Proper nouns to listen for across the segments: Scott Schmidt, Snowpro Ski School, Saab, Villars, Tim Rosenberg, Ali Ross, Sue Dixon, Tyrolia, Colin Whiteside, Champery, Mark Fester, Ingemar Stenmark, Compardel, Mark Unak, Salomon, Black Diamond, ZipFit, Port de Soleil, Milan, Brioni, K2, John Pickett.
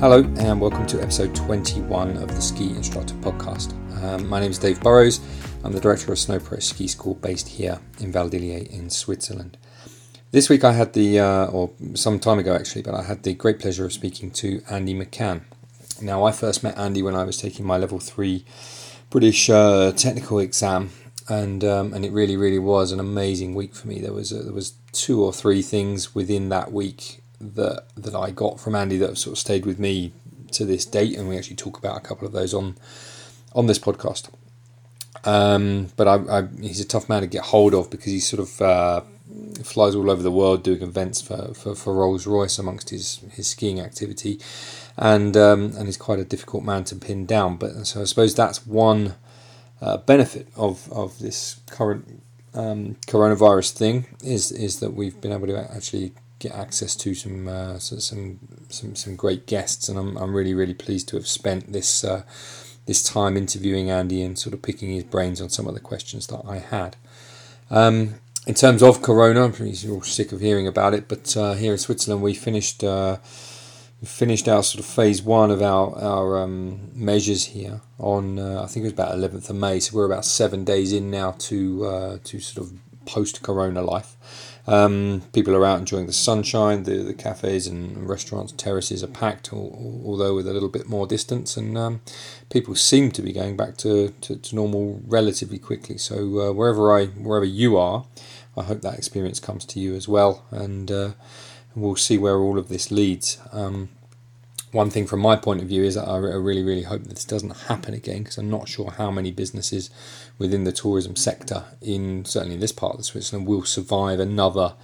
Hello and welcome to episode 21 of the Ski Instructor Podcast. My name is Dave Burrows. I'm the director of Snowpro Ski School based here in Val d'Isère in Switzerland. This week I had some time ago I had the great pleasure of speaking to Andy McCann. Now I first met Andy when I was taking my level 3 British technical exam and it really was an amazing week for me. There was two or three things within that week that I got from Andy that have sort of stayed with me to this date, and we actually talk about a couple of those on this podcast. But he's a tough man to get hold of because he sort of flies all over the world doing events for Rolls Royce amongst his skiing activity, and he's quite a difficult man to pin down. But so I suppose that's one benefit of this current coronavirus thing is that we've been able to actually get access to some great guests, and I'm really pleased to have spent this time interviewing Andy and sort of picking his brains on some of the questions that I had. In terms of Corona, I'm pretty all sick of hearing about it, but here in Switzerland we finished our sort of phase one of our measures here on I think it was about 11th of May, so we're about 7 days in now to sort of post-Corona life. People are out enjoying the sunshine, the cafes and restaurants, terraces are packed, although with a little bit more distance, and people seem to be going back to normal relatively quickly. So wherever you are, I hope that experience comes to you as well, and we'll see where all of this leads. One thing from my point of view is that I really hope that this doesn't happen again, because I'm not sure how many businesses within the tourism sector, certainly in this part of Switzerland, will survive another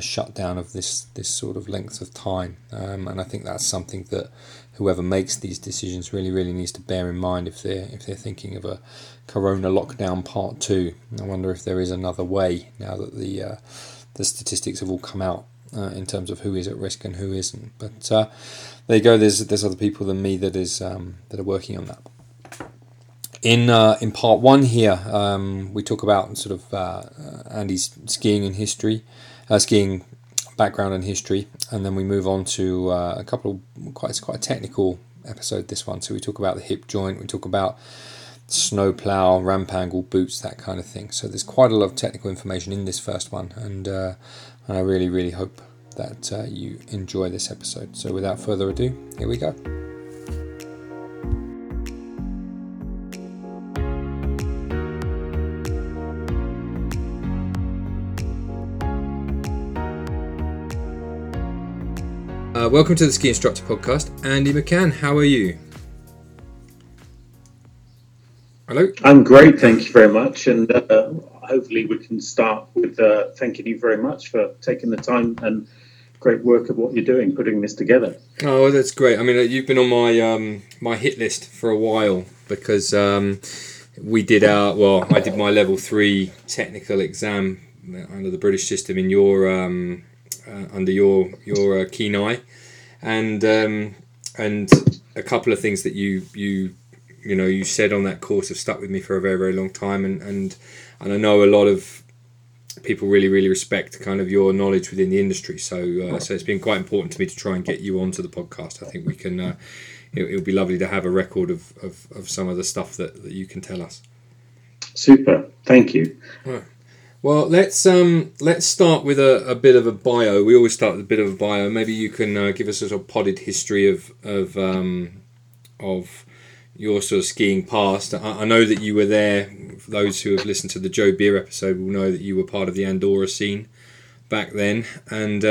shutdown of this sort of length of time. And I think that's something that whoever makes these decisions really needs to bear in mind if they're thinking of a Corona lockdown part two. I wonder if there is another way now that the statistics have all come out. In terms of who is at risk and who isn't, but there you go. There's other people than me that are working on that. In part one here, we talk about sort of Andy's skiing background and history, and then we move on to a couple of quite a technical episode. This one, so we talk about the hip joint, we talk about snowplow, ramp angle, boots, that kind of thing. So there's quite a lot of technical information in this first one, and I really hope that you enjoy this episode. So without further ado, here we go. Welcome to the Ski Instructor Podcast. Andy McCann, how are you? Hello. I'm great, thank you very much. And hopefully we can start with thanking you very much for taking the time and great work of what you're doing, putting this together. Oh, that's great. I mean, you've been on my hit list for a while because I did my level 3 technical exam under the British system in your under your keen eye, and a couple of things that you said on that course have stuck with me for a very long time, and I know a lot of people really respect kind of your knowledge within the industry, so it's been quite important to me to try and get you onto the podcast. I think we can it'll be lovely to have a record of some of the stuff that you can tell us. Super, thank you. Right. Well, let's start with a bit of a bio. We always start with a bit of a bio. Maybe you can give us a sort of potted history of your sort of skiing past. I know that you were there. Those who have listened to the Joe Beer episode will know that you were part of the Andorra scene back then. And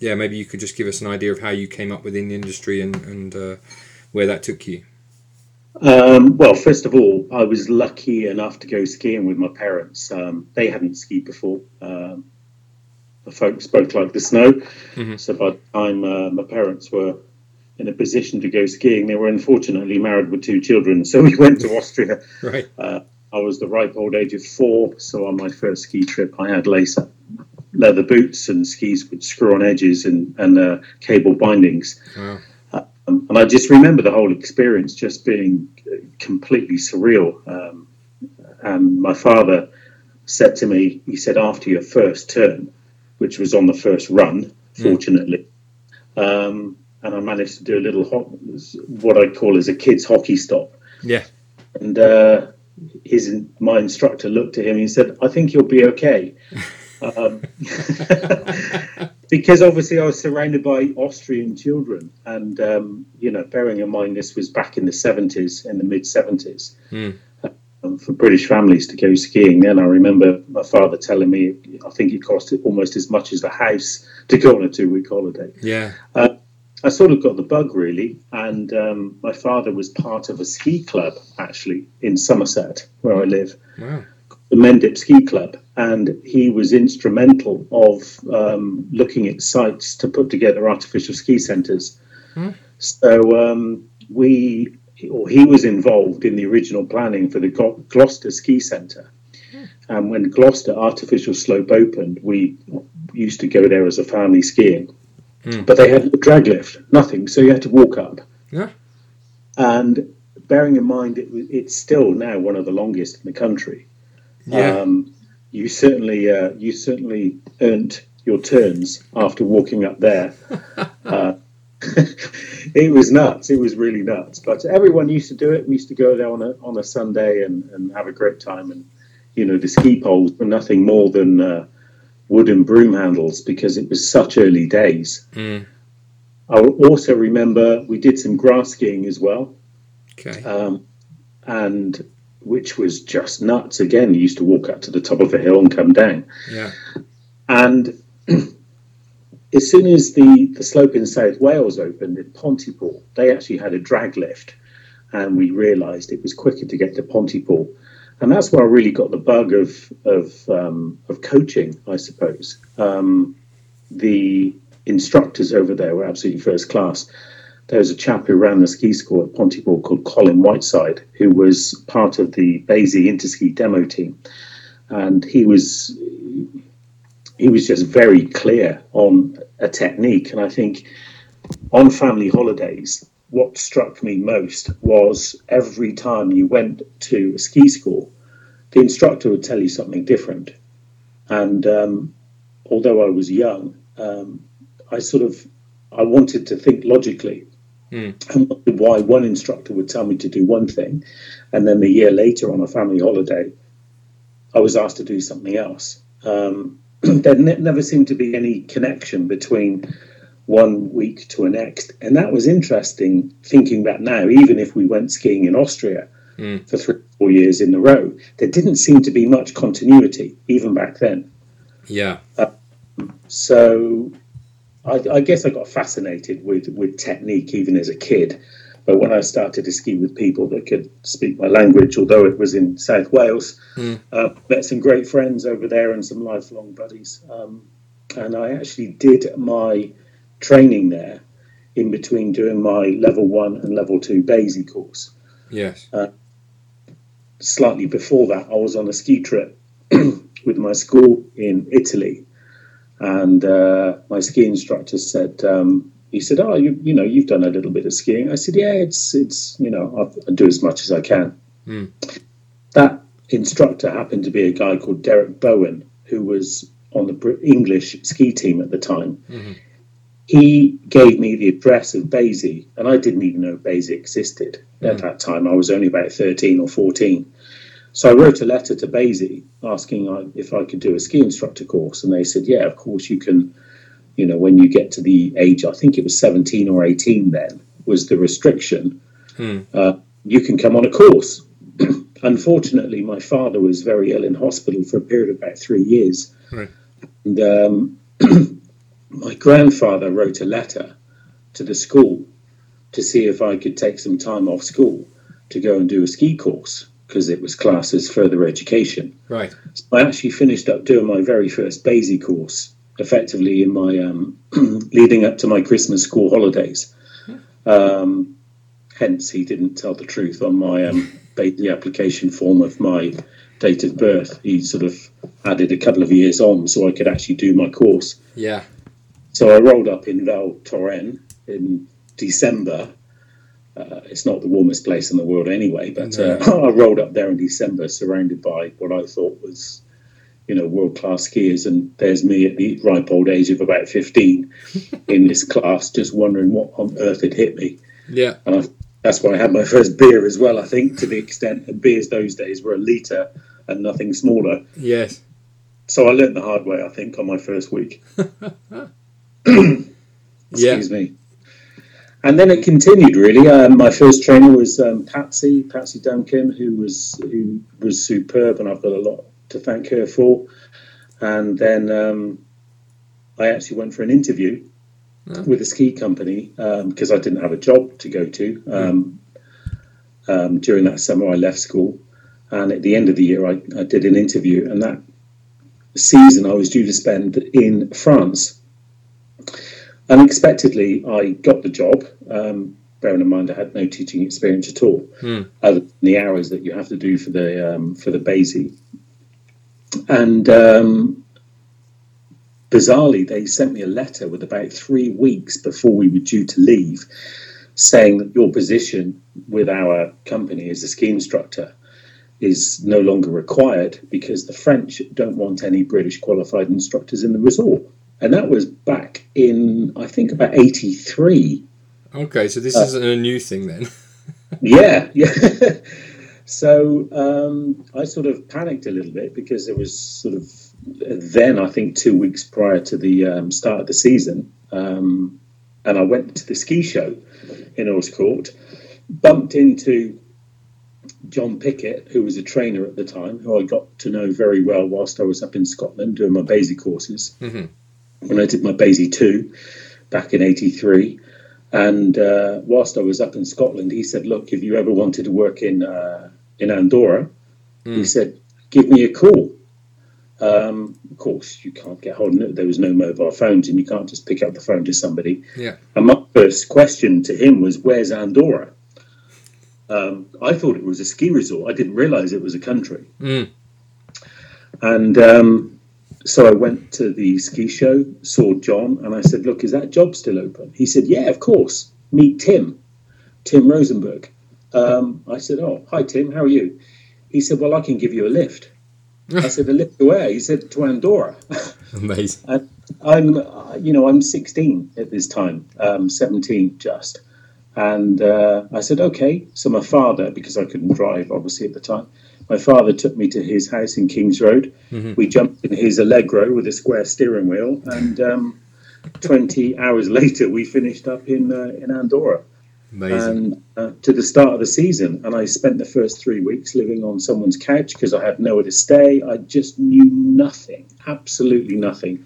maybe you could just give us an idea of how you came up within the industry and where that took you. Well, first of all, I was lucky enough to go skiing with my parents. They hadn't skied before. The folks both like the snow. Mm-hmm. So by the time my parents were in a position to go skiing, they were unfortunately married with 2 children, so we went to Austria. Right. I was the ripe old age of 4, so on my first ski trip I had lace-up leather boots and skis with screw-on edges and cable bindings. Wow. And I just remember the whole experience just being completely surreal. And my father said to me, he said, after your first turn, which was on the first run, fortunately, and I managed to do a little what I call as a kid's hockey stop. Yeah. And my instructor looked at him and he said, "I think you'll be okay." Because obviously I was surrounded by Austrian children, and bearing in mind this was back in the 70s, in the mid 70s, for British families to go skiing then. I remember my father telling me, I think it cost almost as much as the house to go on a 2-week holiday. Yeah. I sort of got the bug, really, and my father was part of a ski club, actually, in Somerset, where I live. Wow. The Mendip Ski Club, and he was instrumental of looking at sites to put together artificial ski centres. Hmm. So he was involved in the original planning for the Gloucester Ski Centre. Hmm. And when Gloucester Artificial Slope opened, we used to go there as a family skiing. Hmm. But they had a drag lift, nothing, so you had to walk up. Yeah. And bearing in mind, it's still now one of the longest in the country. Yeah. You certainly earned your turns after walking up there. It was nuts. It was really nuts. But everyone used to do it. We used to go there on a Sunday and have a great time. And the ski poles were nothing more than wooden broom handles because it was such early days. Mm. I also remember we did some grass skiing as well. Okay. And which was just nuts. Again, you used to walk up to the top of a hill and come down. Yeah. And as soon as the slope in South Wales opened at Pontypool, they actually had a drag lift, and we realised it was quicker to get to Pontypool. And that's where I really got the bug of coaching, I suppose. The instructors over there were absolutely first class. There was a chap who ran the ski school at Pontypool called Colin Whiteside, who was part of the BASI Interski demo team, and he was just very clear on a technique. And I think on family holidays, what struck me most was every time you went to a ski school, the instructor would tell you something different. And although I was young, I wanted to think logically. Mm. And wondered why one instructor would tell me to do one thing, and then a year later on a family holiday, I was asked to do something else. There never seemed to be any connection between one week to the next, and that was interesting. Thinking back now, even if we went skiing in Austria for 3 or 4 years in a row, there didn't seem to be much continuity even back then. Yeah. So. I guess I got fascinated with technique even as a kid. But when I started to ski with people that could speak my language, although it was in South Wales, met some great friends over there and some lifelong buddies. And I actually did my training there in between doing my level 1 and level 2 BASI course. Yes. Slightly before that, I was on a ski trip with my school in Italy. And my ski instructor said, he said, "Oh, you've done a little bit of skiing." I said, "Yeah, I do as much as I can." Mm. That instructor happened to be a guy called Derek Bowen, who was on the English ski team at the time. Mm-hmm. He gave me the address of BASI, and I didn't even know BASI existed at that time. I was only about 13 or 14. So I wrote a letter to BASI asking if I could do a ski instructor course. And they said, "Yeah, of course you can, when you get to the age," I think it was 17 or 18 then, was the restriction, you can come on a course. Unfortunately, my father was very ill in hospital for a period of about 3 years. Right. And my grandfather wrote a letter to the school to see if I could take some time off school to go and do a ski course, because it was classed as further education. Right. So I actually finished up doing my very first BASI course, effectively in my leading up to my Christmas school holidays. Hence, he didn't tell the truth on my BASI application form of my date of birth. He sort of added a couple of years on so I could actually do my course. Yeah. So I rolled up in Val d'Isère in December. It's not the warmest place in the world anyway, but I rolled up there in December surrounded by what I thought was world-class skiers, and there's me at the ripe old age of about 15 in this class, just wondering what on earth had hit me. Yeah. And that's when I had my first beer as well, I think, to the extent that beers those days were a litre and nothing smaller. Yes. So I learned the hard way, I think, on my first week. Excuse me. And then it continued, really. My first trainer was Patsy Duncan, who was superb, and I've got a lot to thank her for. And then I actually went for an interview with a ski company because I didn't have a job to go to. During that summer, I left school, and at the end of the year, I did an interview. And that season, I was due to spend in France. Unexpectedly, I got the job, bearing in mind I had no teaching experience at all, other than the hours that you have to do for the BASI. And bizarrely, they sent me a letter with about 3 weeks before we were due to leave, saying that your position with our company as a ski instructor is no longer required because the French don't want any British qualified instructors in the resort. And that was back in, I think, about 83. Okay, so this isn't a new thing then. yeah. So I sort of panicked a little bit because it was sort of then, I think, 2 weeks prior to the start of the season. And I went to the ski show in Oscourt, bumped into John Pickett, who was a trainer at the time, who I got to know very well whilst I was up in Scotland doing my BASI courses. Mm-hmm. When I did my BASI 2 back in 83, and whilst I was up in Scotland, he said, look, if you ever wanted to work in Andorra, he said, give me a call. Of course, you can't get hold of it. There was no mobile phones, and you can't just pick up the phone to somebody. Yeah. And my first question to him was, where's Andorra? I thought it was a ski resort. I didn't realise it was a country. And... so I went to the ski show, saw John, and I said, look, is that job still open? He said, yeah, of course. Meet Tim Rosenberg. I said, oh, hi, Tim, how are you? He said, well, I can give you a lift. I said, a lift to where? He said, to Andorra. Amazing. And I'm 16 at this time, 17 just. And I said, okay. So my father, because I couldn't drive, obviously, at the time, my father took me to his house in Kings Road. Mm-hmm. We jumped in his Allegro with a square steering wheel, and 20 hours later, we finished up in Andorra. Amazing. And to the start of the season, and I spent the first 3 weeks living on someone's couch because I had nowhere to stay. I just knew nothing, absolutely nothing,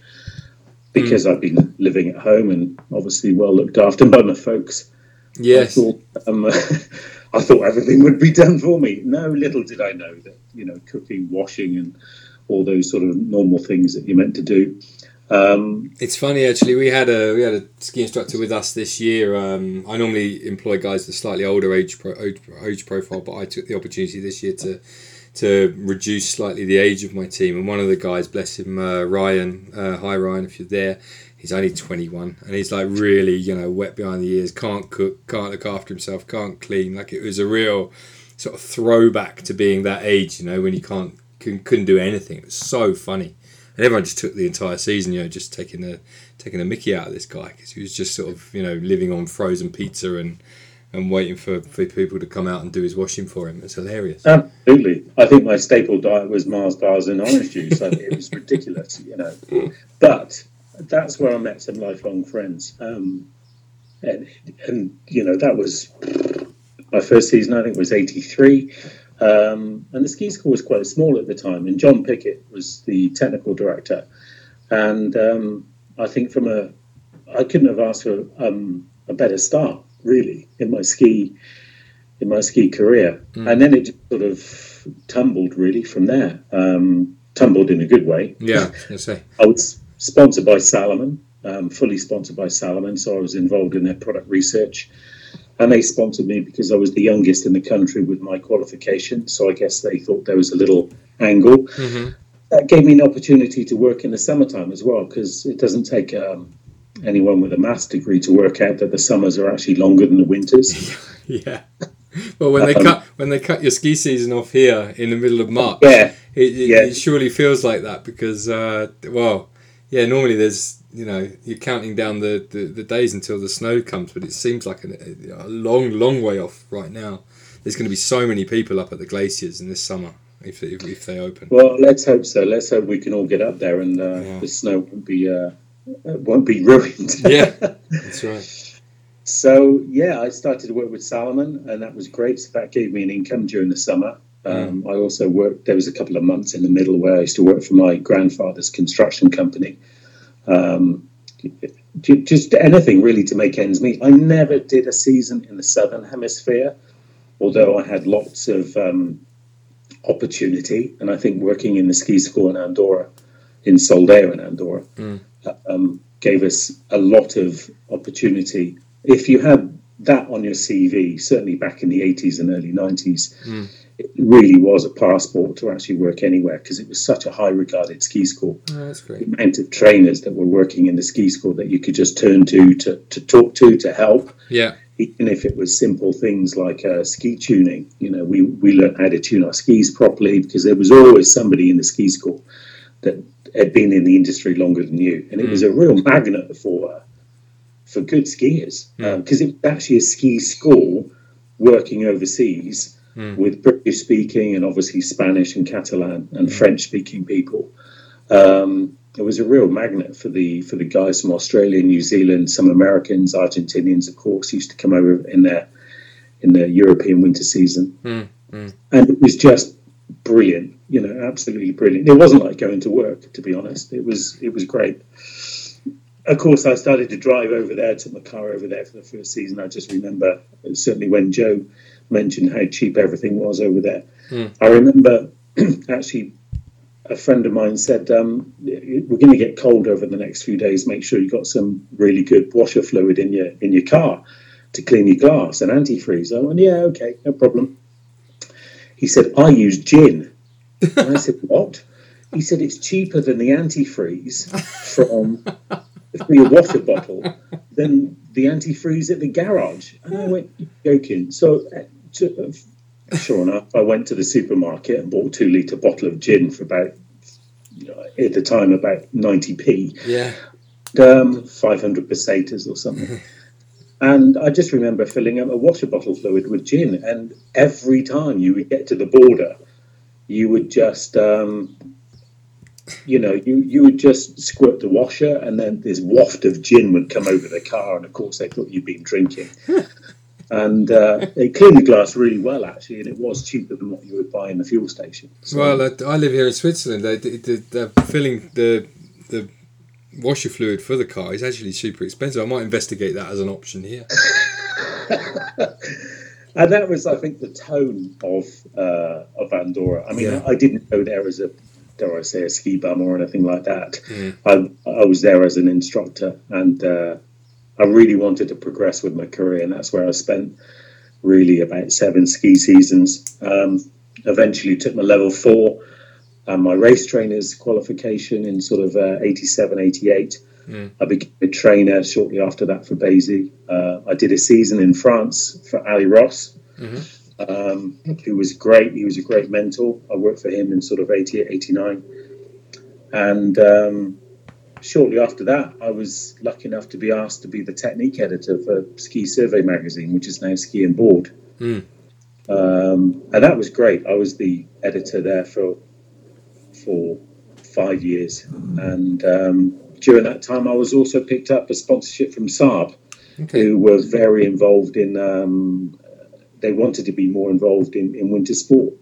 because I'd been living at home and obviously well looked after by my folks. Yes. I thought everything would be done for me. No, little did I know that, cooking, washing, and all those sort of normal things that you're meant to do. It's funny, actually. We had a ski instructor with us this year. I normally employ guys at a slightly older age profile, but I took the opportunity this year to reduce slightly the age of my team. And one of the guys, bless him, Ryan. Hi, Ryan, if you're there. He's only 21, and he's like really, wet behind the ears, can't cook, can't look after himself, can't clean. Like it was a real sort of throwback to being that age, when you couldn't do anything. It was so funny. And everyone just took the entire season, just taking the mickey out of this guy because he was just sort of, living on frozen pizza and waiting for people to come out and do his washing for him. It's hilarious. Absolutely. I think my staple diet was Mars bars and orange juice. It was ridiculous, But... that's where I met some lifelong friends, and that was my first season. I think it was 83, and the ski school was quite small at the time. And John Pickett was the technical director, and I think I couldn't have asked for a better start really in my ski career. And then it sort of tumbled really from there. Tumbled in a good way. Yeah, I say I was. Sponsored by Salomon, fully sponsored by Salomon, so I was involved in their product research. And they sponsored me because I was the youngest in the country with my qualification, so I guess they thought there was a little angle. Mm-hmm. That gave me an opportunity to work in the summertime as well, because it doesn't take anyone with a maths degree to work out that the summers are actually longer than the winters. Yeah. Well, when they cut your ski season off here in the middle of March, it surely feels like that because normally there's, you know, you're counting down the days until the snow comes, but it seems like a long way off right now. There's going to be so many people up at the glaciers in this summer if they open. Well, let's hope so. Let's hope we can all get up there and the snow won't be ruined. Yeah, that's right. So, I started to work with Salomon, and that was great. So that gave me an income during the summer. I also worked, there was a couple of months in the middle where I used to work for my grandfather's construction company. Just anything really to make ends meet. I never did a season in the Southern Hemisphere, although I had lots of opportunity. And I think working in the ski school in Andorra, in Soldeu in Andorra, gave us a lot of opportunity. If you had that on your CV, certainly back in the 80s and early 90s, it really was a passport to actually work anywhere because it was such a high-regarded ski school. Oh, that's great. The amount of trainers that were working in the ski school that you could just turn to talk to help. Yeah. Even if it was simple things like ski tuning. You know, we learned how to tune our skis properly because there was always somebody in the ski school that had been in the industry longer than you. And it was a real magnet for good skiers, because it was actually a ski school working overseas with British speaking and obviously Spanish and Catalan and French speaking people. It was a real magnet for the guys from Australia, New Zealand, some Americans, Argentinians, of course, used to come over in their European winter season. And it was just brilliant, you know, absolutely brilliant. It wasn't like going to work, to be honest. It was great. Of course, I started to drive over there, took my car over there for the first season. I just remember, certainly when Joe mentioned how cheap everything was over there. I remember, actually, a friend of mine said, we're going to get cold over the next few days. Make sure you've got some really good washer fluid in your car to clean your glass and antifreeze. I went, yeah, okay, no problem. He said, I use gin. And I said, what? He said, it's cheaper than the antifreeze from... for your water bottle than the antifreeze at the garage. And I went, you're joking. So sure enough, I went to the supermarket and bought a 2-litre bottle of gin for about, at the time, about 90p. Yeah. 500 pesetas or something. And I just remember filling up a water bottle fluid with gin. And every time you would get to the border, you would just... you would just squirt the washer and then this waft of gin would come over the car and, of course, they thought you'd been drinking. And it cleaned the glass really well, actually, and it was cheaper than what you would buy in the fuel station. So. Well, I live here in Switzerland. They're filling the washer fluid for the car is actually super expensive. I might investigate that as an option here. And that was, I think, the tone of Andorra. I mean, yeah. I didn't know there was a ski bum or anything like that. I was there as an instructor, and I really wanted to progress with my career, and that's where I spent really about 7 ski seasons. Eventually took my level 4 and my race trainer's qualification in sort of 87, 88. I became a trainer shortly after that for BASI. I did a season in France for Ali Ross, who was great. He was a great mentor. I worked for him in sort of 88, 89. And shortly after that, I was lucky enough to be asked to be the technique editor for Ski Survey magazine, which is now Ski and Board. And that was great. I was the editor there for 5 years. And during that time, I was also picked up a sponsorship from Saab, who were very involved in... they wanted to be more involved in winter sport.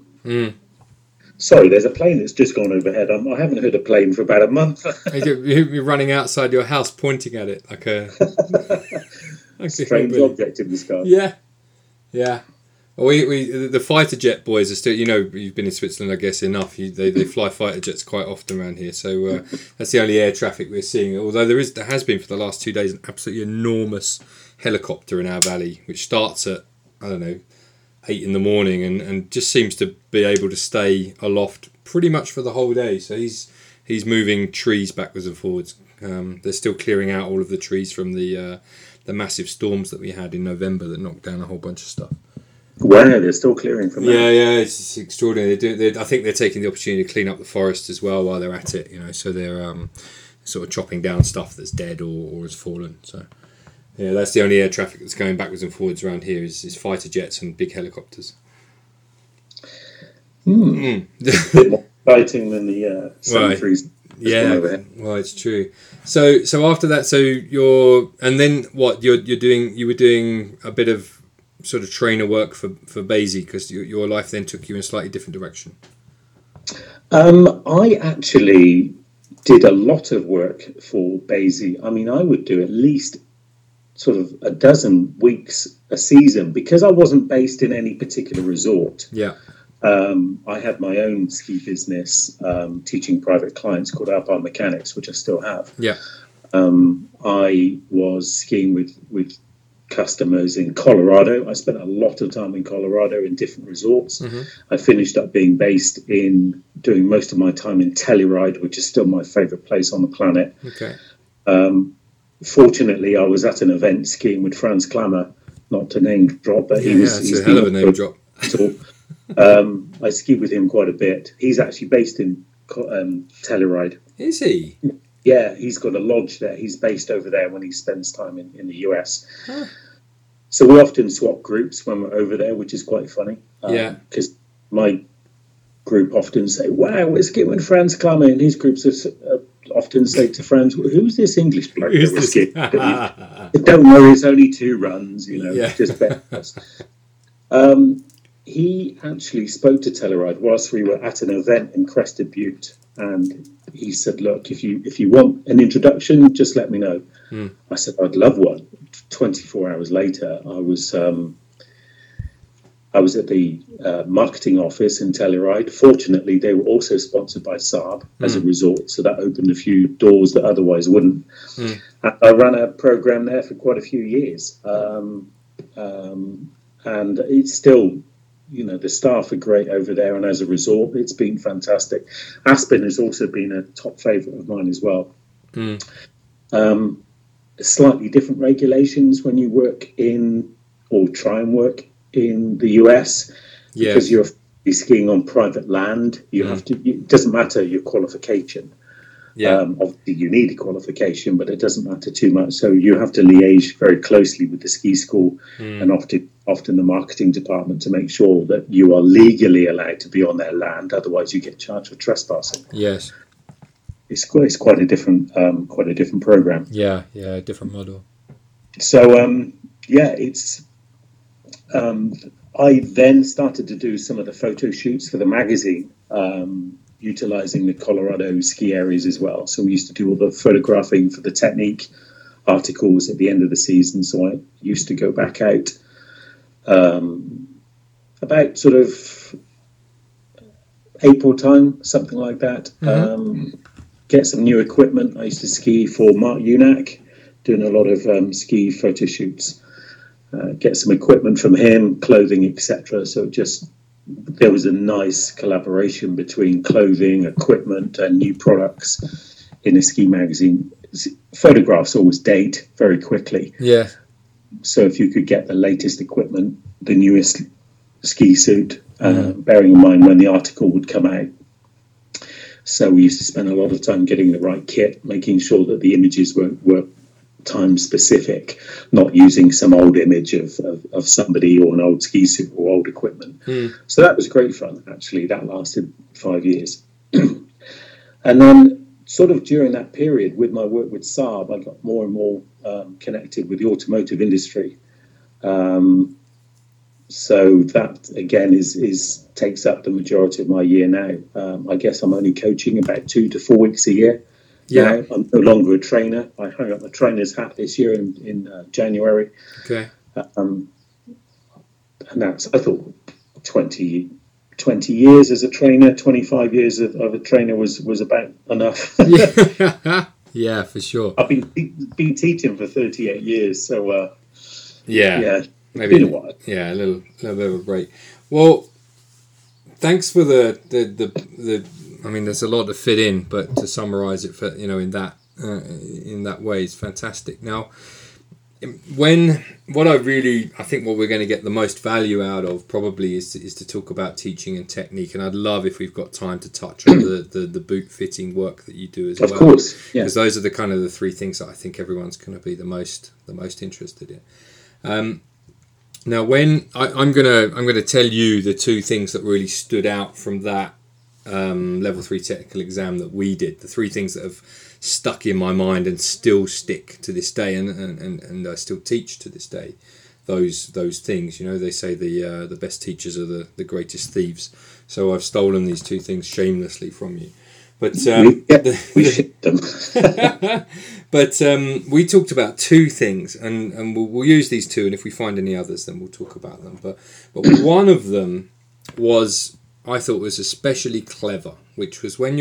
Sorry, there's a plane that's just gone overhead. I haven't heard a plane for about a month. You're running outside your house pointing at it like a... like strange object in the sky. Yeah, yeah. Well, the fighter jet boys are still... You know, you've been in Switzerland, I guess, enough. They fly fighter jets quite often around here. So that's the only air traffic we're seeing. Although there has been for the last 2 days an absolutely enormous helicopter in our valley, which starts at, I don't know, 8 a.m. and just seems to be able to stay aloft pretty much for the whole day. So he's moving trees backwards and forwards. They're still clearing out all of the trees from the massive storms that we had in November that knocked down a whole bunch of stuff. Wow, they're still clearing from that. Yeah, it's extraordinary. I think they're taking the opportunity to clean up the forest as well while they're at it, you know, so they're sort of chopping down stuff that's dead or has fallen. So, yeah, that's the only air traffic that's going backwards and forwards around here is fighter jets and big helicopters. A bit more exciting than the sun freeze. Yeah, well, it's true. So after that, you were doing a bit of sort of trainer work for BASI, because your life then took you in a slightly different direction. I actually did a lot of work for BASI. I mean, I would do at least sort of a dozen weeks a season because I wasn't based in any particular resort. Yeah. I had my own ski business, teaching private clients, called Alpine Mechanics, which I still have. Yeah. I was skiing with customers in Colorado. I spent a lot of time in Colorado in different resorts. Mm-hmm. I finished up being based in, doing most of my time in Telluride, which is still my favorite place on the planet. Okay. Fortunately, I was at an event skiing with Franz Klammer, not to name drop, but he's a hell of a name drop. I skied with him quite a bit. He's actually based in Telluride. Is he? Yeah, he's got a lodge there. He's based over there when he spends time in the US. Huh. So we often swap groups when we're over there, which is quite funny. Because my group often say, wow, we're skiing with Franz Klammer. And his groups often say to Franz, well, who's this English bloke that we're skiing? Don't worry, it's only two runs, you know, just bet us. He actually spoke to Telluride whilst we were at an event in Crested Butte, and he said, look, if you want an introduction, just let me know. I said, I'd love one. 24 hours later, I was at the marketing office in Telluride. Fortunately, they were also sponsored by Saab as a resort, so that opened a few doors that otherwise wouldn't. I ran a program there for quite a few years, and it's still... You know, the staff are great over there, and as a resort, it's been fantastic. Aspen has also been a top favourite of mine as well. Slightly different regulations when you work in, or try and work in, the US, because you're skiing on private land. You have to. It doesn't matter your qualification. Obviously, you need a qualification, but it doesn't matter too much. So you have to liaise very closely with the ski school and often the marketing department to make sure that you are legally allowed to be on their land. Otherwise, you get charged for trespassing. Yes, it's quite a different program. Yeah, different model. So it's. I then started to do some of the photo shoots for the magazine. Utilizing the Colorado ski areas as well. So we used to do all the photographing for the technique articles at the end of the season. So I used to go back out about sort of April time, something like that. Get some new equipment. I used to ski for Mark Unak, doing a lot of ski photo shoots. Get some equipment from him, clothing, etc. So just... There was a nice collaboration between clothing, equipment, and new products in a ski magazine. Photographs always date very quickly. Yeah. So if you could get the latest equipment, the newest ski suit, bearing in mind when the article would come out. So we used to spend a lot of time getting the right kit, making sure that the images were time specific, not using some old image of somebody or an old ski suit or old equipment. So that was great fun, actually. That lasted 5 years. And then sort of during that period with my work with Saab, I got more and more connected with the automotive industry. So that again is takes up the majority of my year now. I guess I'm only coaching about 2 to 4 weeks a year. Yeah, now, I'm no longer a trainer. I hung up my trainer's hat this year in January. Okay. And that's, I thought, 20 years as a trainer, 25 years of a trainer was about enough. Yeah, for sure. I've been teaching for 38 years, so maybe it's been a while. Yeah, a little bit of a break. Well, thanks for the I mean, there's a lot to fit in, but to summarise it, for, you know, in that way, is fantastic. Now, I think what we're going to get the most value out of probably is to talk about teaching and technique, and I'd love if we've got time to touch on the boot fitting work that you do as well. Of course, yeah. Because those are the kind of the three things that I think everyone's going to be the most interested in. Now, when I'm going to tell you the two things that really stood out from that level 3 technical exam that we did, the three things that have stuck in my mind and still stick to this day, and I still teach to this day those things. You know, they say the best teachers are the greatest thieves. So I've stolen these two things shamelessly from you. But we shipped them. But we talked about two things, and we'll use these two, and if we find any others, then we'll talk about them. But one of them was, I thought, was especially clever, which was when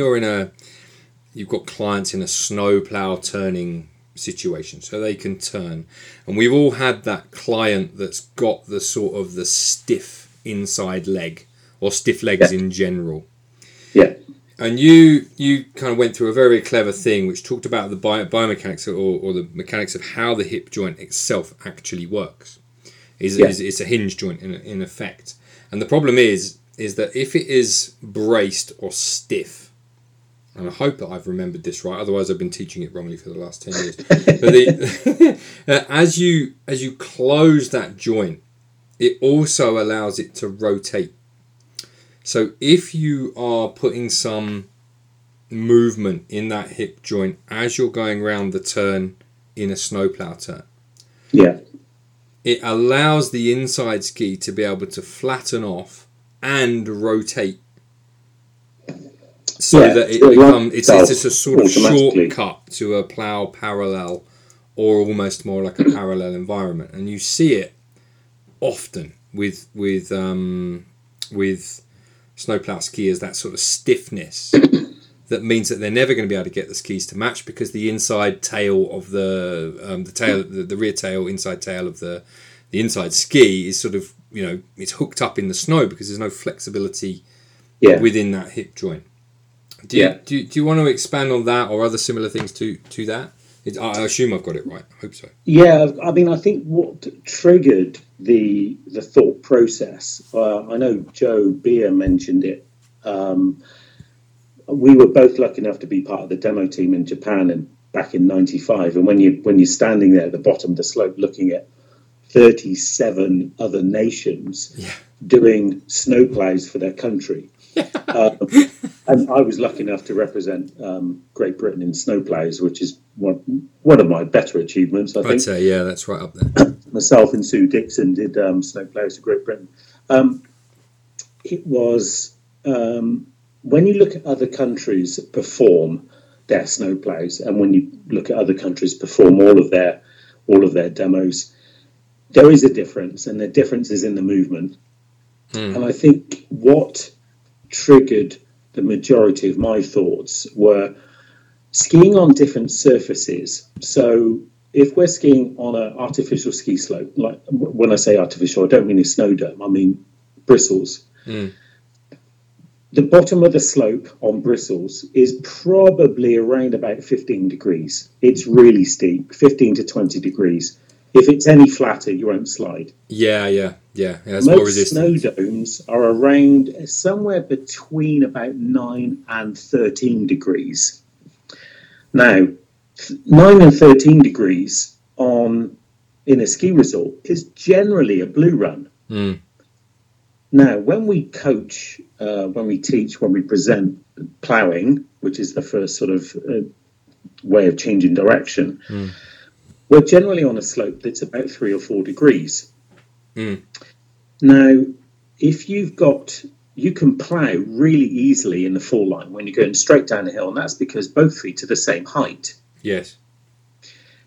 you've got clients in a snowplow turning situation, so they can turn, and we've all had that client that's got the sort of the stiff inside leg, or stiff legs in general. Yeah. And you kind of went through a very clever thing, which talked about the biomechanics or the mechanics of how the hip joint itself actually works. It's a hinge joint in effect. And the problem is that if it is braced or stiff, and I hope that I've remembered this right, otherwise I've been teaching it wrongly for the last 10 years. But as you close that joint, it also allows it to rotate. So if you are putting some movement in that hip joint as you're going round the turn in a snowplow turn, it allows the inside ski to be able to flatten off and rotate, so that it becomes it's a sort of shortcut to a plow parallel, or almost more like a parallel environment, and you see it often with snowplow skiers, that sort of stiffness that means that they're never going to be able to get the skis to match, because the inside tail of the rear tail, inside tail of the inside ski is sort of, you know, it's hooked up in the snow because there's no flexibility within that hip joint. Do you want to expand on that or other similar things to that? I assume I've got it right. I hope so. Yeah, I mean, I think what triggered the thought process, I know Joe Beer mentioned it. We were both lucky enough to be part of the demo team in Japan and back in 95. And when you're standing there at the bottom of the slope looking at 37 other nations doing snowplows for their country. And I was lucky enough to represent Great Britain in snowplows, which is one of my better achievements, I think. I'd say, yeah, that's right up there. Myself and Sue Dixon did snowplows for Great Britain. It was, when you look at other countries perform their snowplows, and when you look at other countries perform all of their demos, there is a difference, and the difference is in the movement. And I think what triggered the majority of my thoughts were skiing on different surfaces. So if we're skiing on an artificial ski slope, like when I say artificial, I don't mean a snow dome, I mean bristles. The bottom of the slope on bristles is probably around about 15 degrees. It's really steep, 15 to 20 degrees. If it's any flatter, you won't slide. Yeah. Most snow domes are around somewhere between about 9 and 13 degrees. Now, 9 and 13 degrees in a ski resort is generally a blue run. Now, when we coach, when we teach, when we present ploughing, which is the first sort of way of changing direction, we're generally on a slope that's about 3 or 4 degrees. Now, if you can plough really easily in the fall line when you're going straight down the hill, and that's because both feet are the same height. Yes.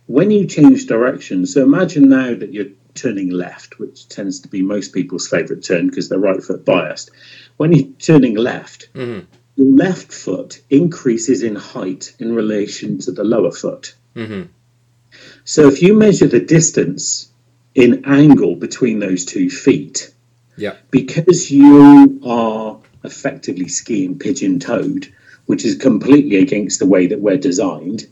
When you change direction, so imagine now that you're turning left, which tends to be most people's favourite turn because they're right foot biased. When you're turning left, your left foot increases in height in relation to the lower foot. So if you measure the distance in angle between those 2 feet, because you are effectively skiing pigeon-toed, which is completely against the way that we're designed,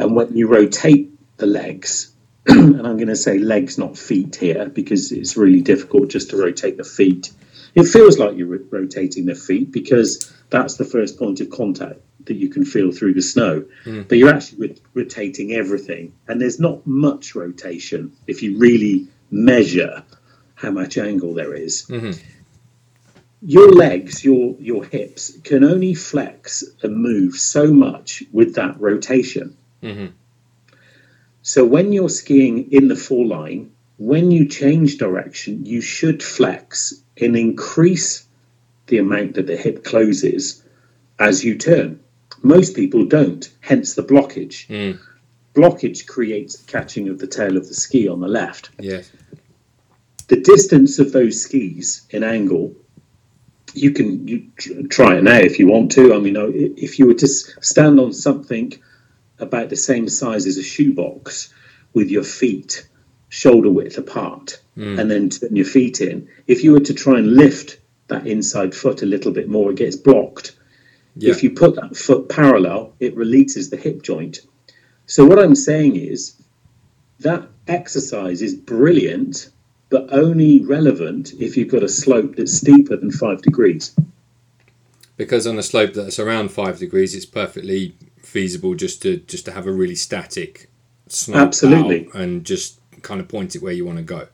and when you rotate the legs, and I'm going to say legs, not feet here, because it's really difficult just to rotate the feet. It feels like you're rotating the feet because that's the first point of contact that you can feel through the snow. Mm. But you're actually rotating everything. And there's not much rotation if you really measure how much angle there is. Mm-hmm. Your legs, your hips can only flex and move so much with that rotation. Mm-hmm. So when you're skiing in the foreline, when you change direction, you should flex and increase the amount that the hip closes as you turn. Most people don't, hence the blockage. Mm. Blockage creates the catching of the tail of the ski on the left. Yes. The distance of those skis in angle, you can try it now if you want to. I mean, if you were to stand on something about the same size as a shoebox with your feet shoulder width apart, and then turn your feet in, if you were to try and lift that inside foot a little bit more, it gets blocked. Yeah. If you put that foot parallel, it releases the hip joint. So what I'm saying is that exercise is brilliant, but only relevant if you've got a slope that's steeper than 5 degrees. Because on a slope that's around 5 degrees, it's perfectly feasible just to have a really static slope. Absolutely. Out and just kind of point it where you want to go.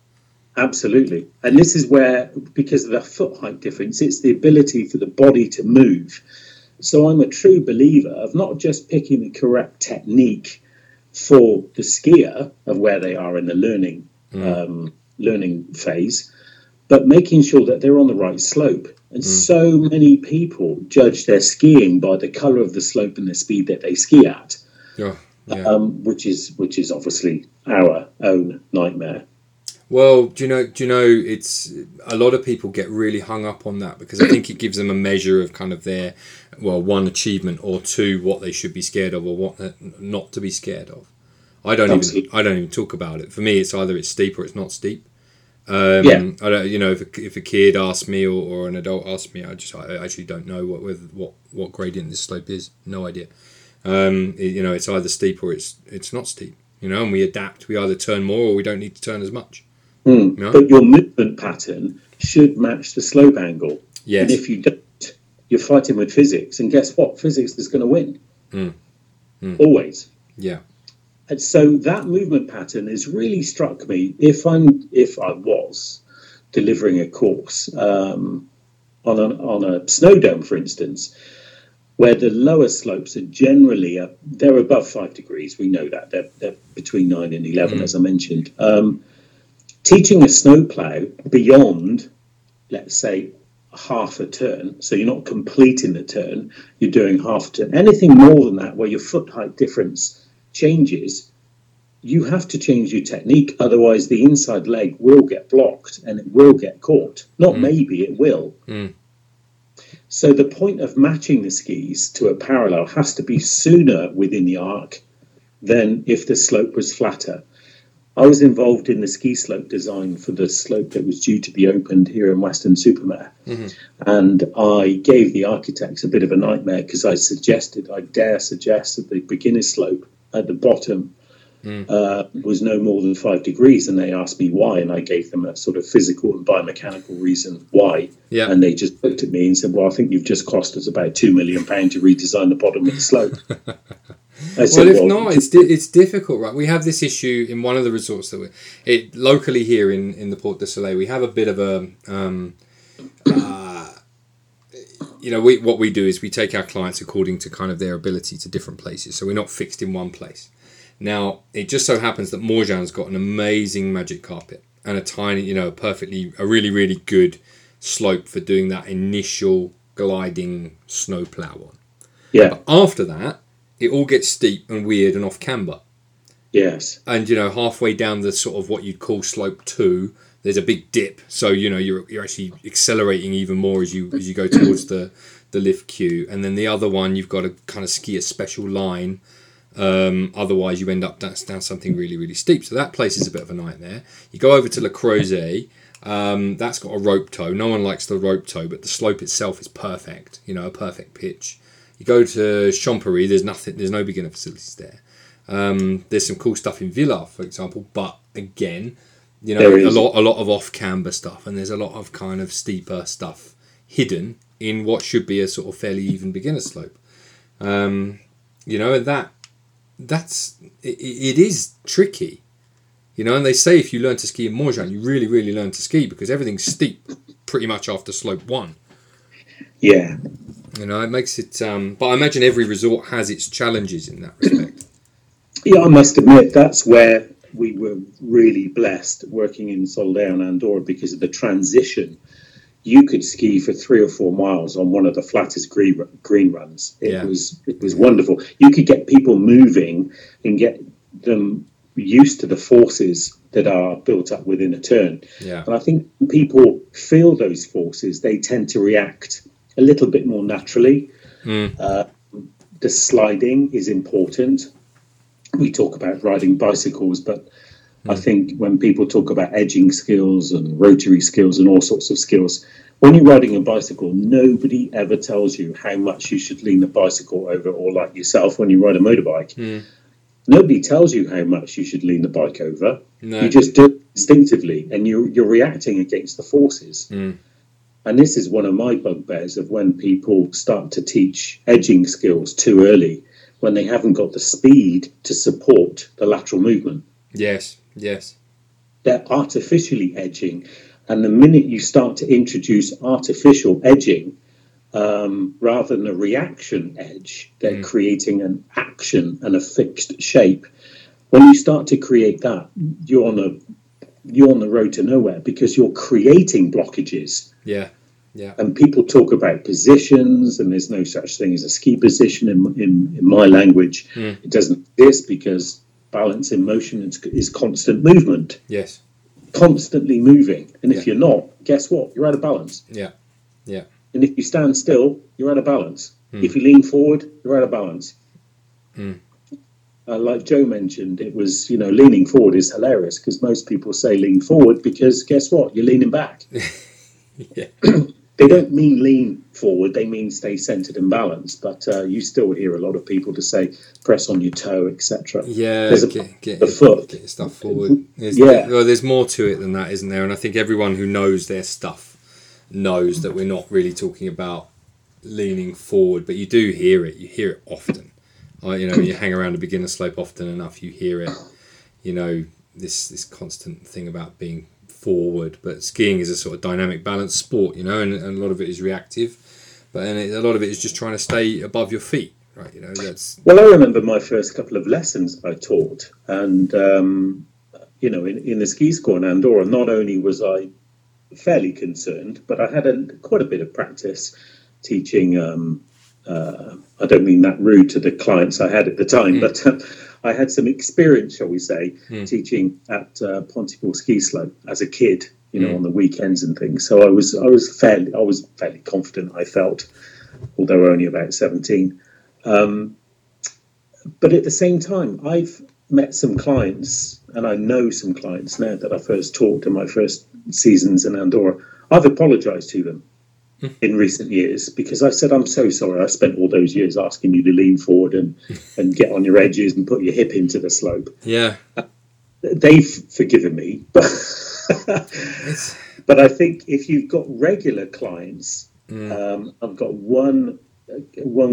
Absolutely. And this is where, because of the foot height difference, it's the ability for the body to move. So I'm a true believer of not just picking the correct technique for the skier of where they are in the learning phase, but making sure that they're on the right slope. And so many people judge their skiing by the colour of the slope and the speed that they ski at. Oh, yeah. Which is obviously our own nightmare. Well, do you know? It's a lot of people get really hung up on that because I think it gives them a measure of kind of their one achievement or two, what they should be scared of or what not to be scared of. I don't even talk about it. For me, it's either it's steep or it's not steep. I don't. You know, if a kid asks me or an adult asks me, I actually don't know what gradient this slope is. No idea. It's either steep or it's not steep. You know, and we adapt. We either turn more or we don't need to turn as much. Mm. You know? But your movement pattern should match the slope angle. Yes. And if you don't, you're fighting with physics. And guess what? Physics is going to win. Mm. Mm. Always. Yeah. And so that movement pattern has really struck me. If I was delivering a course on a snow dome, for instance, where the lower slopes are generally, they're above 5 degrees. We know that. They're between 9 and 11, as I mentioned. Teaching a snowplow beyond, let's say, half a turn, so you're not completing the turn, you're doing half a turn. Anything more than that, where your foot height difference changes, you have to change your technique. Otherwise, the inside leg will get blocked and it will get caught. Not maybe, it will. Mm. So the point of matching the skis to a parallel has to be sooner within the arc than if the slope was flatter. I was involved in the ski slope design for the slope that was due to be opened here in Weston-super-Mare. Mm-hmm. And I gave the architects a bit of a nightmare because I dare suggest that the beginner slope at the bottom was no more than 5 degrees, and they asked me why, and I gave them a sort of physical and biomechanical reason why. Yeah. And they just looked at me and said, well, I think you've just cost us about £2 million to redesign the bottom of the slope. It's difficult, right? We have this issue in one of the resorts that locally here in the Port de Soleil. We have a bit of a what we do is we take our clients according to kind of their ability to different places. So we're not fixed in one place. Now, it just so happens that Morjan's got an amazing magic carpet and a tiny, a really, really good slope for doing that initial gliding snow plow on. Yeah. But after that, it all gets steep and weird and off camber. Yes. And, halfway down the sort of what you'd call slope 2, there's a big dip, so you're actually accelerating even more as you go towards the lift queue, and then the other one you've got to kind of ski a special line, otherwise you end up down something really, really steep. So that place is a bit of a nightmare. You go over to La Croze, that's got a rope toe. No one likes the rope toe, but the slope itself is perfect. A perfect pitch. You go to Champery, there's nothing, there's no beginner facilities there. There's some cool stuff in Villars, for example, but again, you know, a lot of off-camber stuff, and there's a lot of kind of steeper stuff hidden in what should be a sort of fairly even beginner slope. You know, it is tricky. You know, and they say if you learn to ski in Morges, you really, really learn to ski because everything's steep pretty much after slope one. Yeah. You know, it makes it... but I imagine every resort has its challenges in that respect. Yeah, I must admit, that's where we were really blessed working in Soldeu and Andorra because of the transition. You could ski for 3 or 4 miles on one of the flattest green runs. It was wonderful. You could get people moving and get them used to the forces that are built up within a turn. Yeah. And I think when people feel those forces, they tend to react a little bit more naturally. Mm. The sliding is important. We talk about riding bicycles, but I think when people talk about edging skills and rotary skills and all sorts of skills, when you're riding a bicycle, nobody ever tells you how much you should lean the bicycle over, or like yourself when you ride a motorbike. Mm. Nobody tells you how much you should lean the bike over. No. You just do it instinctively, and you're reacting against the forces. Mm. And this is one of my bugbears of when people start to teach edging skills too early, when they haven't got the speed to support the lateral movement. Yes, yes. They're artificially edging. And the minute you start to introduce artificial edging, rather than a reaction edge, they're creating an action and a fixed shape. When you start to create that, you're on the road to nowhere because you're creating blockages. Yeah, yeah. And people talk about positions, and there's no such thing as a ski position in my language. Mm. It doesn't exist because balance in motion is constant movement. Yes, constantly moving, and if you're not, guess what? You're out of balance. Yeah, yeah. And if you stand still, you're out of balance. Mm. If you lean forward, you're out of balance. Mm. Like Joe mentioned, it was, you know, leaning forward is hilarious because most people say lean forward because guess what? You're leaning back. Yeah. They don't mean lean forward. They mean stay centered and balanced. But you still hear a lot of people to say press on your toe, etc. Yeah, get stuff forward. There's more to it than that, isn't there? And I think everyone who knows their stuff knows that we're not really talking about leaning forward, but you do hear it. You hear it often. You know, when you hang around a beginner slope often enough, you hear it. You know, this constant thing about being forward, but skiing is a sort of dynamic balance sport, you know, and a lot of it is reactive, but a lot of it is just trying to stay above your feet, right? You know, that's... Well, I remember my first couple of lessons I taught, and, you know, in the ski school in Andorra, not only was I fairly concerned, but I had quite a bit of practice teaching. I don't mean that rude to the clients I had at the time, but I had some experience, shall we say, teaching at Pontypool ski slope as a kid, you know, on the weekends and things. So I was fairly confident, I felt, although only about 17. But at the same time, I've met some clients, and I know some clients now that I first taught in my first seasons in Andorra. I've apologized to them in recent years because I said, I'm so sorry. I spent all those years asking you to lean forward and get on your edges and put your hip into the slope. Yeah. They've forgiven me. But I think if you've got regular clients, I've got one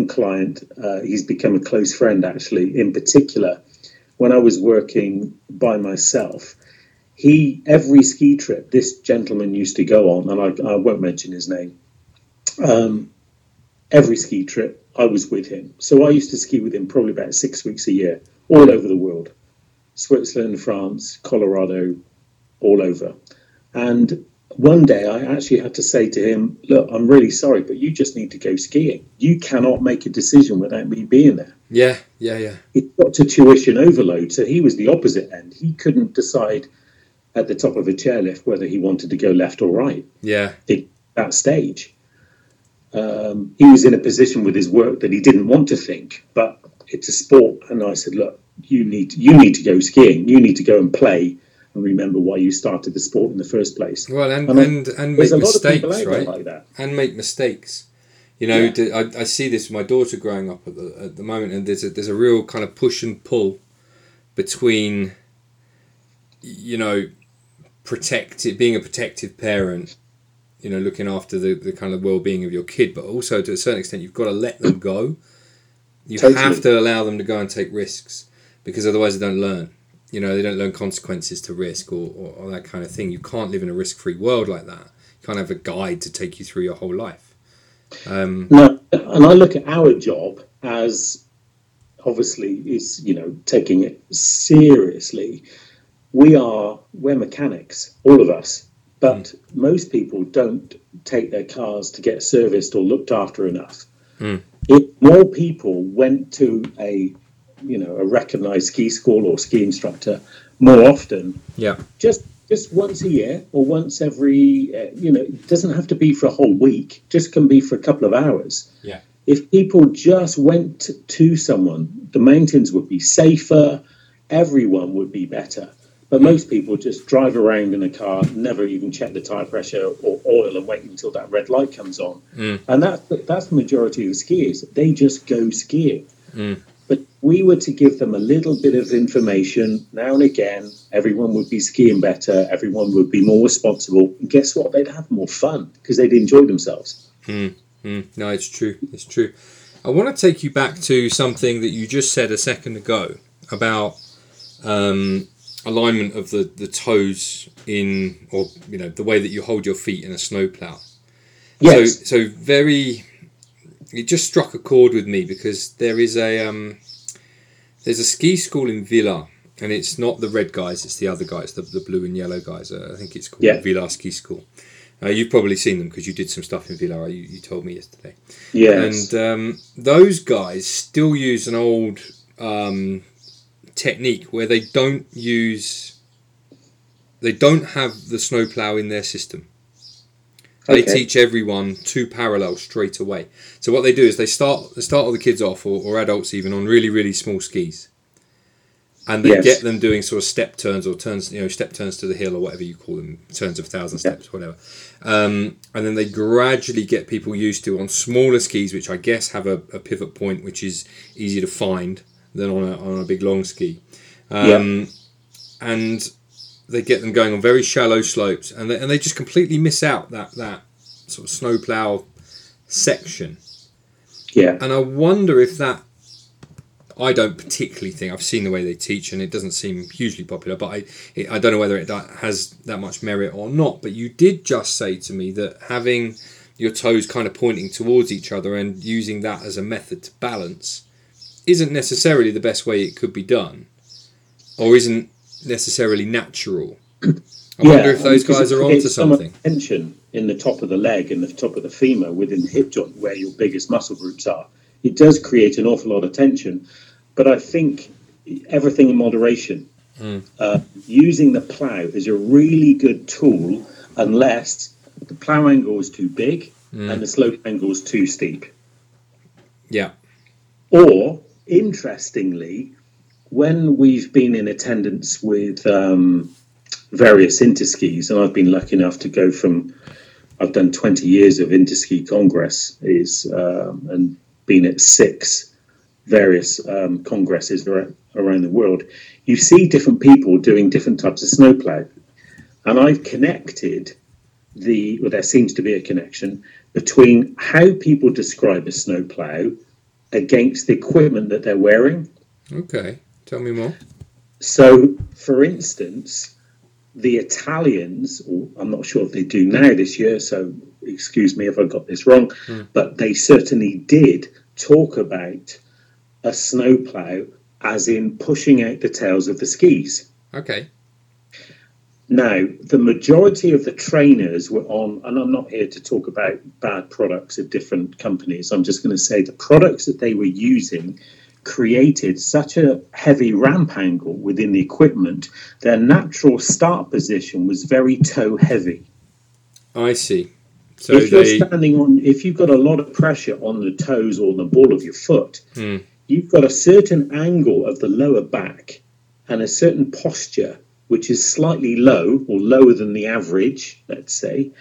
client, he's become a close friend actually, in particular. When I was working by myself, every ski trip this gentleman used to go on, and I won't mention his name, every ski trip I was with him. So I used to ski with him probably about 6 weeks a year, all over the world, Switzerland, France, Colorado, all over. And one day I actually had to say to him, look, I'm really sorry, but you just need to go skiing. You cannot make a decision without me being there. Yeah. It got to tuition overload, so he was the opposite end. He couldn't decide at the top of a chairlift whether he wanted to go left or right. Yeah. At that stage. He was in a position with his work that he didn't want to think, but it's a sport. And I said, look, you need to go skiing. You need to go and play and remember why you started the sport in the first place. Well, and make mistakes, right? Like that. And make mistakes. You know, I see this with my daughter growing up at the moment, and there's a real kind of push and pull between, you know, protective, being a protective parent, you know, looking after the kind of well-being of your kid, but also to a certain extent you've got to let them go. You totally have to allow them to go and take risks, because otherwise they don't learn. You know, they don't learn consequences to risk or that kind of thing. You can't live in a risk-free world like that. You can't have a guide to take you through your whole life. No, and I look at our job as, obviously, is, you know, taking it seriously. We're mechanics, all of us, but most people don't take their cars to get serviced or looked after enough. If more people went to a recognised ski school or ski instructor more often, just once a year or once every, it doesn't have to be for a whole week, just can be for a couple of hours. Yeah. If people just went to someone, the mountains would be safer, everyone would be better. But most people just drive around in a car, never even check the tyre pressure or oil, and wait until that red light comes on. And that's the majority of the skiers. They just go skiing. But we were to give them a little bit of information now and again, everyone would be skiing better, everyone would be more responsible. And guess what? They'd have more fun because they'd enjoy themselves. No, it's true. It's true. I want to take you back to something that you just said a second ago about... alignment of the toes in, or, you know, the way that you hold your feet in a snowplow. Yes. So very, it just struck a chord with me, because there is there's a ski school in Villars, and it's not the red guys, it's the other guys, the blue and yellow guys. I think it's called Villars Ski School. You've probably seen them because you did some stuff in Villars. You told me yesterday. Yes. And those guys still use an old... technique where they don't have the snowplow in their system. They teach everyone to parallel straight away. So what they do is they start all the kids off, or adults even, on really, really small skis, and they get them doing sort of step turns or turns, step turns to the hill, or whatever you call them, turns of 1,000 steps, whatever. And then they gradually get people used to, on smaller skis, which I guess have a pivot point which is easy to find than on a big long ski, and they get them going on very shallow slopes, and they just completely miss out that sort of snowplow section. Yeah, and I wonder if that, I don't particularly think, I've seen the way they teach, and it doesn't seem hugely popular, but I don't know whether it has that much merit or not. But you did just say to me that having your toes kind of pointing towards each other and using that as a method to balance isn't necessarily the best way it could be done, or isn't necessarily natural. I wonder if those guys are onto something. Tension in the top of the leg and the top of the femur within the hip joint, where your biggest muscle groups are. It does create an awful lot of tension, but I think everything in moderation. Using the plough is a really good tool, unless the plough angle is too big and the slope angle is too steep. Yeah. Or, interestingly, when we've been in attendance with various Interskis, and I've been lucky enough to go from, I've done 20 years of Interski Congresses and been at 6 various congresses around the world, you see different people doing different types of snowplow. And I've connected there seems to be a connection between how people describe a snowplow against the equipment that they're wearing. Okay, tell me more. So, for instance, the Italians, or I'm not sure if they do now this year, so excuse me if I got this wrong, but they certainly did talk about a snowplow as in pushing out the tails of the skis. Okay. Now, the majority of the trainers were on, and I'm not here to talk about bad products of different companies. I'm just going to say the products that they were using created such a heavy ramp angle within the equipment, their natural start position was very toe heavy. I see. So you're standing on, if you've got a lot of pressure on the toes or the ball of your foot, you've got a certain angle of the lower back and a certain posture which is slightly low or lower than the average, let's say,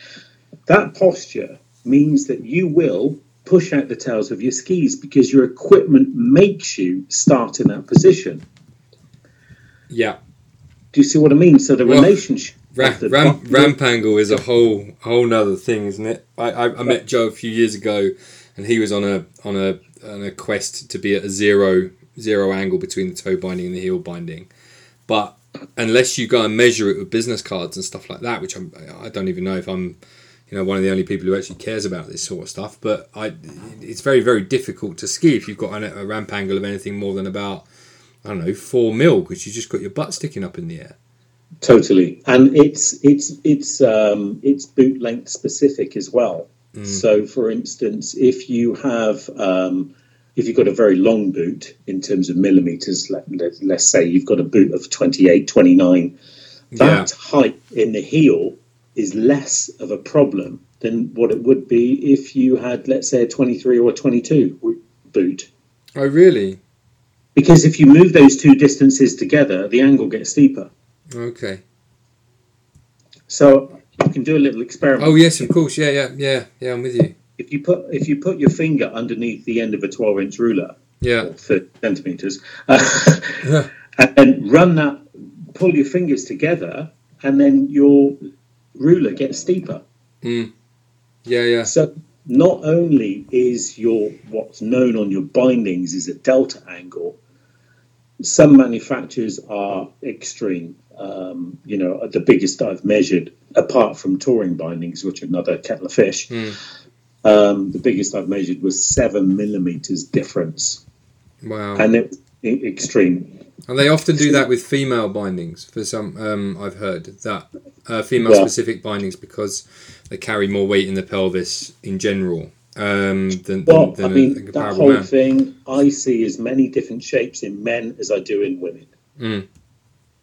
that posture means that you will push out the tails of your skis because your equipment makes you start in that position. Yeah. Do you see what I mean? So the relationship... Ramp angle is a whole nother thing, isn't it? I met Joe a few years ago, and he was on a quest to be at a zero angle between the toe binding and the heel binding. But unless you go and measure it with business cards and stuff like that, which I don't even know if I'm, you know, one of the only people who actually cares about this sort of stuff. But it's very, very difficult to ski if you've got a ramp angle of anything more than about, I don't know, 4 mil, because you just got your butt sticking up in the air. Totally, and it's boot length specific as well. Mm. So, for instance, if you've got a very long boot in terms of millimeters, let's say you've got a boot of 28, 29, that height in the heel is less of a problem than what it would be if you had, let's say, a 23 or a 22 boot. Oh, really? Because if you move those two distances together, the angle gets steeper. Okay. So you can do a little experiment. Oh yes, of course. Yeah. I'm with you. If you put your finger underneath the end of a 12-inch ruler, or 30 centimeters, and run that, pull your fingers together, and then your ruler gets steeper. Mm. Yeah. So not only is what's known on your bindings is a delta angle. Some manufacturers are extreme. The biggest I've measured, apart from touring bindings, which are another kettle of fish, the biggest I've measured was 7 millimeters difference. Wow. And it's extreme. And they often do that with female bindings for some, I've heard that female specific bindings, because they carry more weight in the pelvis in general. That whole thing, I see as many different shapes in men as I do in women. Mm.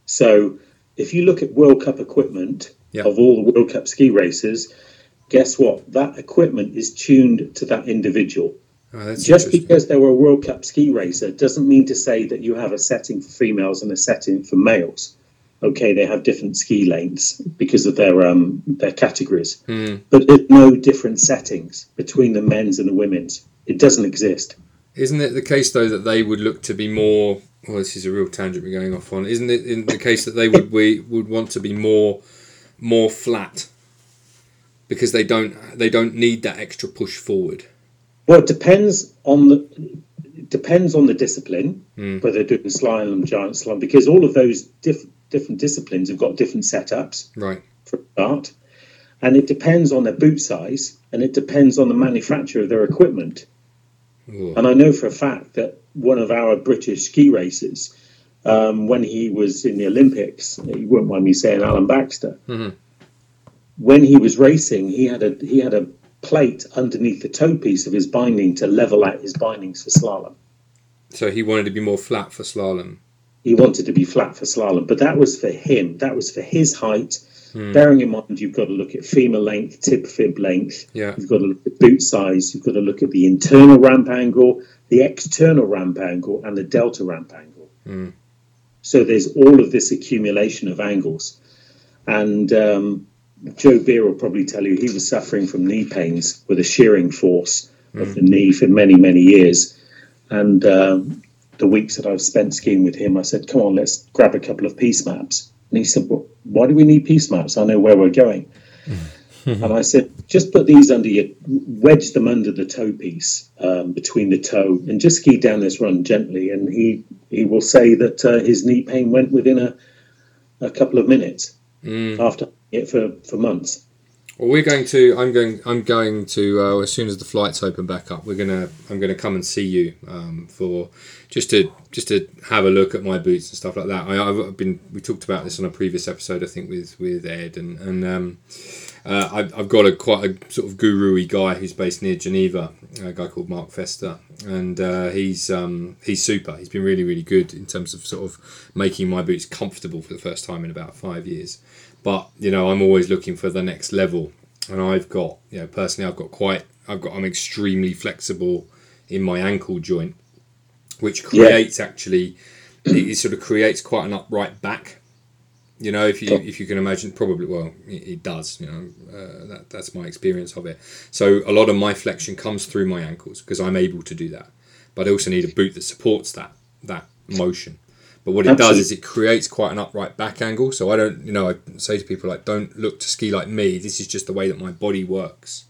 So if you look at World Cup equipment of all the World Cup ski races, guess what? That equipment is tuned to that individual. Oh, just because they were a World Cup ski racer doesn't mean to say that you have a setting for females and a setting for males. Okay, they have different ski lengths because of their categories. Mm. But there's no different settings between the men's and the women's. It doesn't exist. Isn't it the case, though, that they would look to be more... Well, this is a real tangent we're going off on. Isn't it in the case that they would want to be more flat because they don't need that extra push forward? Well, it depends on the discipline, whether they're doing slalom, giant slalom, because all of those different disciplines have got different setups, right? For start, and it depends on their boot size, and it depends on the manufacturer of their equipment. Ooh. And I know for a fact that one of our British ski racers, when he was in the Olympics, you won't mind me saying, Alan Baxter, when he was racing, he had a plate underneath the toe piece of his binding to level out his bindings for slalom. So he wanted to be more flat for slalom. He wanted to be flat for slalom, but that was for him. That was for his height. Mm. Bearing in mind, you've got to look at femur length, tib fib length. Yeah. You've got to look at boot size. You've got to look at the internal ramp angle, the external ramp angle, and the delta ramp angle. Mm. So there's all of this accumulation of angles. And Joe Beer will probably tell you he was suffering from knee pains with a shearing force of the knee for many, many years. And the weeks that I've spent skiing with him, I said, come on, let's grab a couple of piece maps. And he said, well, why do we need piece maps? I know where we're going. And I said, just put these wedge them under the toe piece, between the toe, and just ski down this run gently. And he will say that his knee pain went within a couple of minutes after it for months. Well, I'm going to as soon as the flights open back up, I'm gonna come and see you for just to have a look at my boots and stuff like that. We talked about this on a previous episode, I think, with Ed, and I've got quite a sort of guru-y guy who's based near Geneva, a guy called Mark Fester, and he's super. He's been really, really good in terms of sort of making my boots comfortable for the first time in about 5 years. But, you know, I'm always looking for the next level. And I'm extremely flexible in my ankle joint, which creates it sort of creates quite an upright back. You know, if you can imagine, probably, well, it does, you know, that's my experience of it. So a lot of my flexion comes through my ankles because I'm able to do that. But I also need a boot that supports that motion. But what it does is it creates quite an upright back angle. So I don't, you know, I say to people, like, don't look to ski like me. This is just the way that my body works,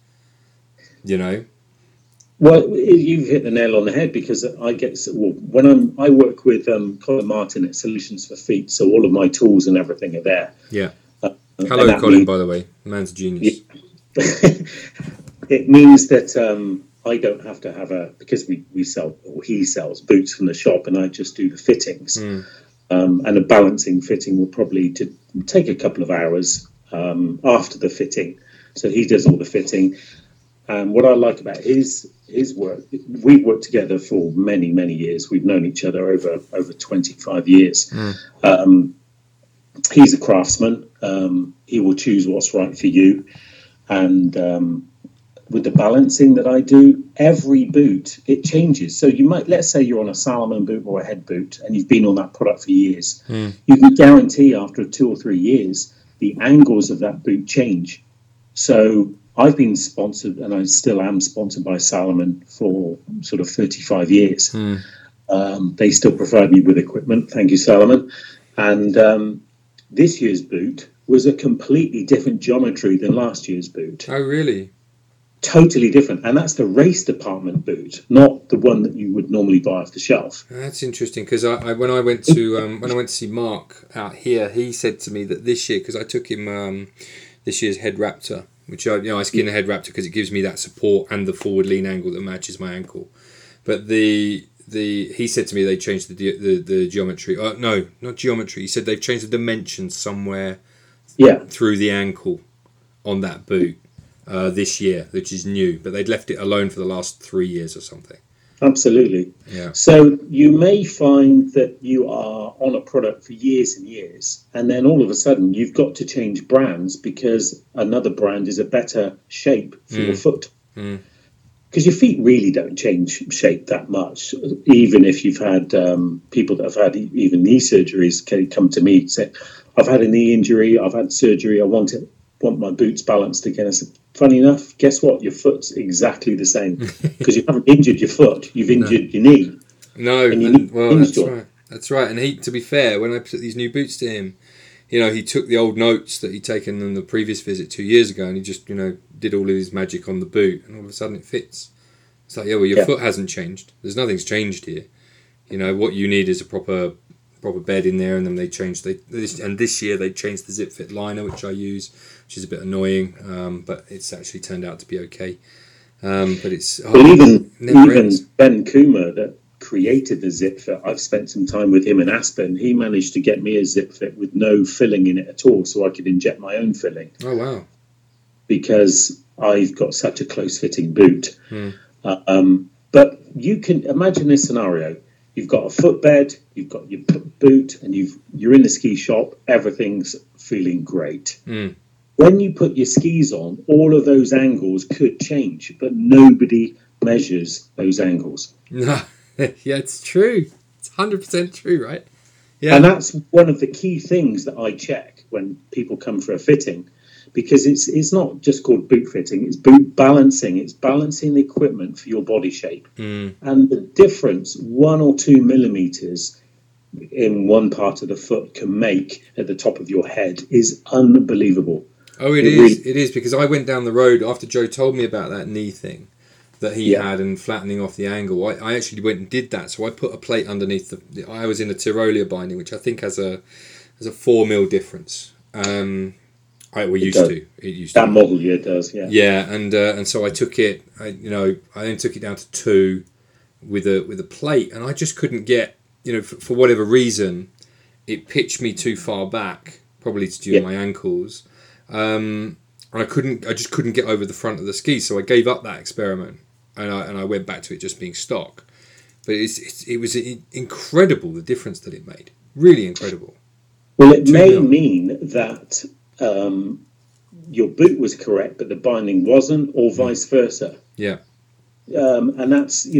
you know? Well, you've hit the nail on the head, because I get, well, when I work with Colin Martin at Solutions for Feet, so all of my tools and everything are there. Yeah. Hello, Colin, by the way. The man's a genius. Yeah. It means that I don't have to have a, because we sell, or he sells boots from the shop, and I just do the fittings. And a balancing fitting will probably take a couple of hours after the fitting. So he does all the fitting. What I like about his work, we've worked together for many, many years. We've known each other over 25 years. He's a craftsman. He will choose what's right for you. And with the balancing that I do, every boot, it changes. So you might, let's say you're on a Salomon boot or a Head boot, and you've been on that product for years. You can guarantee after 2 or 3 years, the angles of that boot change. So I've been sponsored, and I still am sponsored by Salomon for sort of 35 years. They still provide me with equipment. Thank you, Salomon. And this year's boot was a completely different geometry than last year's boot. Oh, really? Totally different. And that's the race department boot, not the one that you would normally buy off the shelf. That's interesting, because when I went to see Mark out here, he said to me that this year, because I took him this year's Head Raptor, which I skin a Head Raptor because it gives me that support and the forward lean angle that matches my ankle. But he said to me they changed the geometry. No, not geometry. He said they've changed the dimensions somewhere. Yeah, through the ankle on that boot this year, which is new, but they'd left it alone for the last 3 years or something. Absolutely. Yeah. So you may find that you are on a product for years and years, and then all of a sudden you've got to change brands because another brand is a better shape for your foot. Because your feet really don't change shape that much, even if you've had people that have had even knee surgeries come to me and say, I've had a knee injury, I've had surgery, I want my boots balanced again. I said, funny enough, guess what? Your foot's exactly the same, because you haven't injured your foot, you've injured your knee. Right. That's right. And he, to be fair, when I put these new boots to him, you know, he took the old notes that he'd taken on the previous visit 2 years ago, and he just, you know, did all of his magic on the boot, and all of a sudden it fits. It's like, your foot hasn't changed. There's nothing's changed here. You know, what you need is a proper bed in there, and then this year they changed the ZipFit liner, which I use, which is a bit annoying, but it's actually turned out to be okay. But it's... Even Ben Coomer, that created the ZipFit, I've spent some time with him in Aspen. He managed to get me a ZipFit with no filling in it at all, so I could inject my own filling. Oh, wow. Because I've got such a close-fitting boot. But you can imagine this scenario. You've got a footbed, you've got your boot, and you're in the ski shop. Everything's feeling great. When you put your skis on, all of those angles could change, but nobody measures those angles. No. Yeah, it's true. It's 100% true, right? Yeah. And that's one of the key things that I check when people come for a fitting, because it's not just called boot fitting, it's boot balancing. It's balancing the equipment for your body shape. And the difference, 1 or 2 millimeters in one part of the foot can make at the top of your head is unbelievable. Oh, it is, because I went down the road after Joe told me about that knee thing that he had and flattening off the angle. I actually went and did that. So I put a plate underneath I was in a Tyrolia binding, which I think has a 4 mil difference. It used to. That model year does, yeah. Yeah, and so I took it. I then took it down to 2 with a plate, and I just couldn't get. For whatever reason, it pitched me too far back, probably to do my ankles. And I just couldn't get over the front of the ski, so I gave up that experiment. And I went back to it just being stock, but it was incredible, the difference that it made. Really incredible. Well, it may mean that your boot was correct, but the binding wasn't, or vice versa. Yeah. And that's if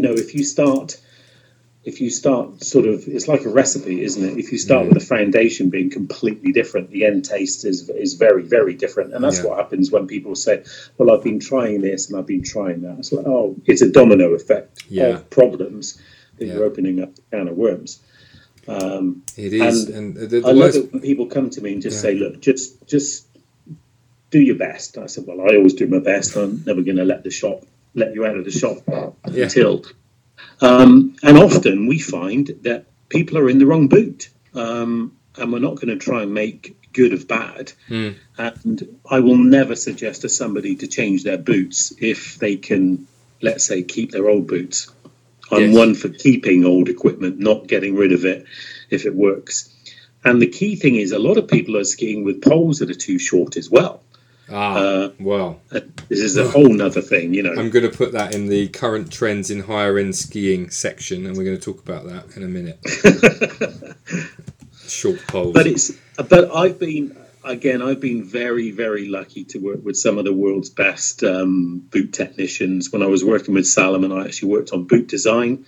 you start sort of, it's like a recipe, isn't it? If you start with the foundation being completely different, the end taste is very, very different. And that's what happens when people say, well, I've been trying this and I've been trying that. It's like, it's a domino effect of problems that you're opening up a can of worms. It is, and I love it when people come to me and just say, "Look, just do your best." I said, "Well, I always do my best. I'm never going to let you out of the shop until." And often we find that people are in the wrong boot, and we're not going to try and make good of bad. And I will never suggest to somebody to change their boots if they can, let's say, keep their old boots. I'm one for keeping old equipment, not getting rid of it if it works. And the key thing is a lot of people are skiing with poles that are too short as well. This is a whole nother thing, you know. I'm going to put that in the current trends in higher end skiing section, and we're going to talk about that in a minute. Short poles. But I've been very, very lucky to work with some of the world's best boot technicians. When I was working with Salomon, I actually worked on boot design.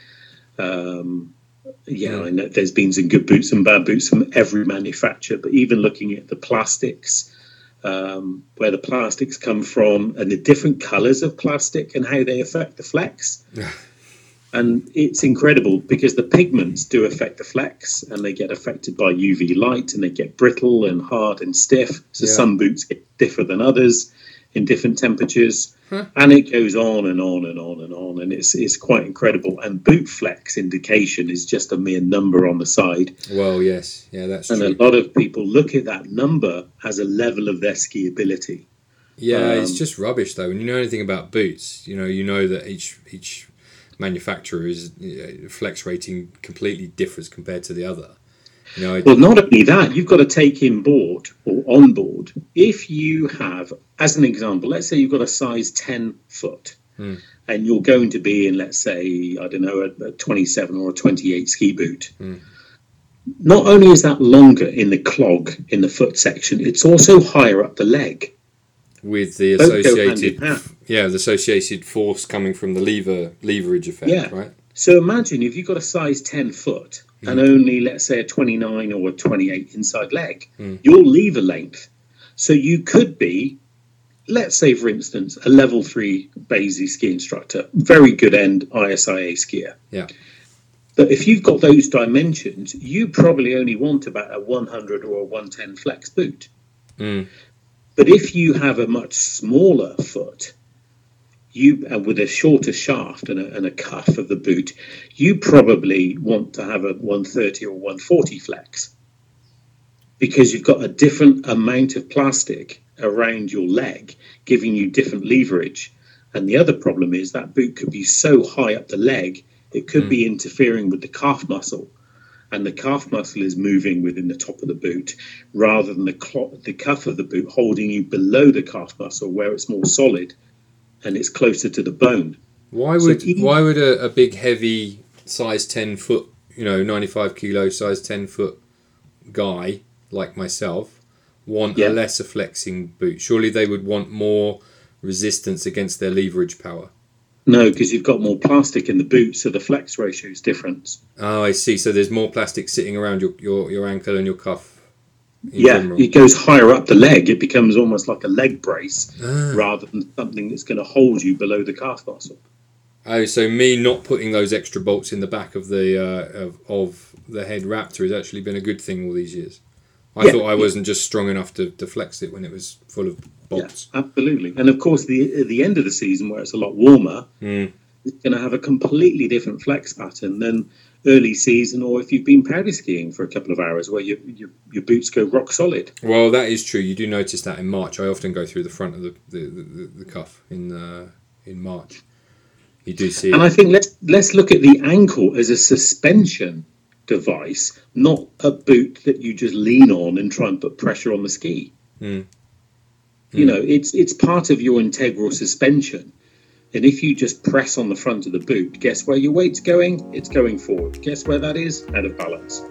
I know there's been some good boots and bad boots from every manufacturer, but even looking at the plastics, where the plastics come from and the different colors of plastic and how they affect the flex. And it's incredible because the pigments do affect the flex, and they get affected by UV light, and they get brittle and hard and stiff. So some boots differ than others in different temperatures. And it goes on and on and on and on. And it's quite incredible. And boot flex indication is just a mere number on the side. Well, yes. Yeah, that's true. A lot of people look at that number as a level of their skiability. Yeah, it's just rubbish, though. When you know anything about boots, you know that each manufacturer's flex rating completely differs compared to the other. Not only that, you've got to take in board or on board. If you have, as an example, let's say you've got a size 10 foot and you're going to be in, let's say, I don't know, a 27 or a 28 ski boot. Not only is that longer in the clog in the foot section, it's also higher up the leg. With the associated force coming from the leverage effect, right? So imagine if you've got a size 10 foot and only, let's say, a 29 or a 28 inside leg, your lever length. So you could be, let's say, for instance, a level 3 BASI ski instructor, very good end ISIA skier. Yeah. But if you've got those dimensions, you probably only want about a 100 or a 110 flex boot. But if you have a much smaller foot, with a shorter shaft and a cuff of the boot, you probably want to have a 130 or 140 flex, because you've got a different amount of plastic around your leg, giving you different leverage. And the other problem is that boot could be so high up the leg, it could be interfering with the calf muscle. And the calf muscle is moving within the top of the boot rather than the cuff of the boot holding you below the calf muscle where it's more solid and it's closer to the bone. Why would a big, heavy size 10 foot, 95 kilo size 10 foot guy like myself want a lesser flexing boot? Surely they would want more resistance against their leverage power. No, because you've got more plastic in the boot, so the flex ratio is different. Oh, I see. So there's more plastic sitting around your ankle and your cuff. It goes higher up the leg. It becomes almost like a leg brace rather than something that's going to hold you below the calf muscle. Oh, so me not putting those extra bolts in the back of the of the Head Raptor has actually been a good thing all these years. I thought I wasn't just strong enough to flex it when it was full of bolts. Yeah, absolutely. And, of course, at the end of the season where it's a lot warmer, it's going to have a completely different flex pattern than early season or if you've been powder skiing for a couple of hours where your boots go rock solid. Well, that is true. You do notice that in March. I often go through the front of the cuff in March. You do see it. And I think let's look at the ankle as a suspension device, not a boot that you just lean on and try and put pressure on the ski. It's part of your integral suspension, and if you just press on the front of the boot, guess where your weight's going? It's going forward. Guess where that is? Out of balance.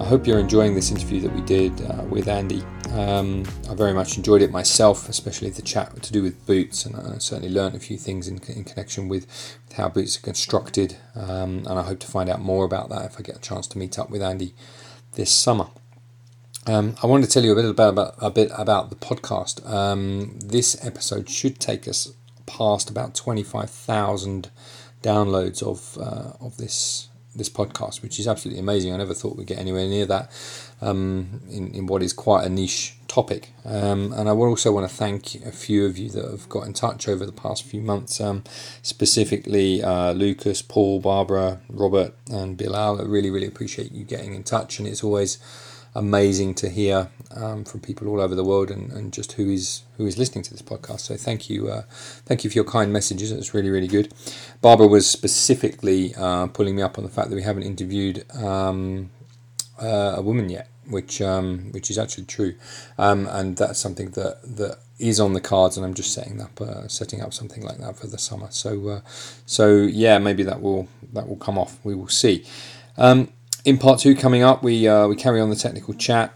I hope you're enjoying this interview that we did with Andy. I very much enjoyed it myself, especially the chat to do with boots, and I certainly learned a few things in connection with how boots are constructed, and I hope to find out more about that if I get a chance to meet up with Andy this summer. I want to tell you a bit about the podcast. This episode should take us past about 25,000 downloads of this podcast, which is absolutely amazing. I never thought we'd get anywhere near that in what is quite a niche topic. And I also want to thank a few of you that have got in touch over the past few months, specifically Lucas, Paul, Barbara, Robert and Bilal. I really, really appreciate you getting in touch, and it's always amazing to hear from people all over the world and just who is listening to this podcast. So thank you for your kind messages. It's really, really good. Barbara was specifically pulling me up on the fact that we haven't interviewed a woman yet, which is actually true, and that's something that is on the cards, and I'm just setting up something like that for the summer. So yeah, maybe that will come off. We will see. In part two coming up, we carry on the technical chat,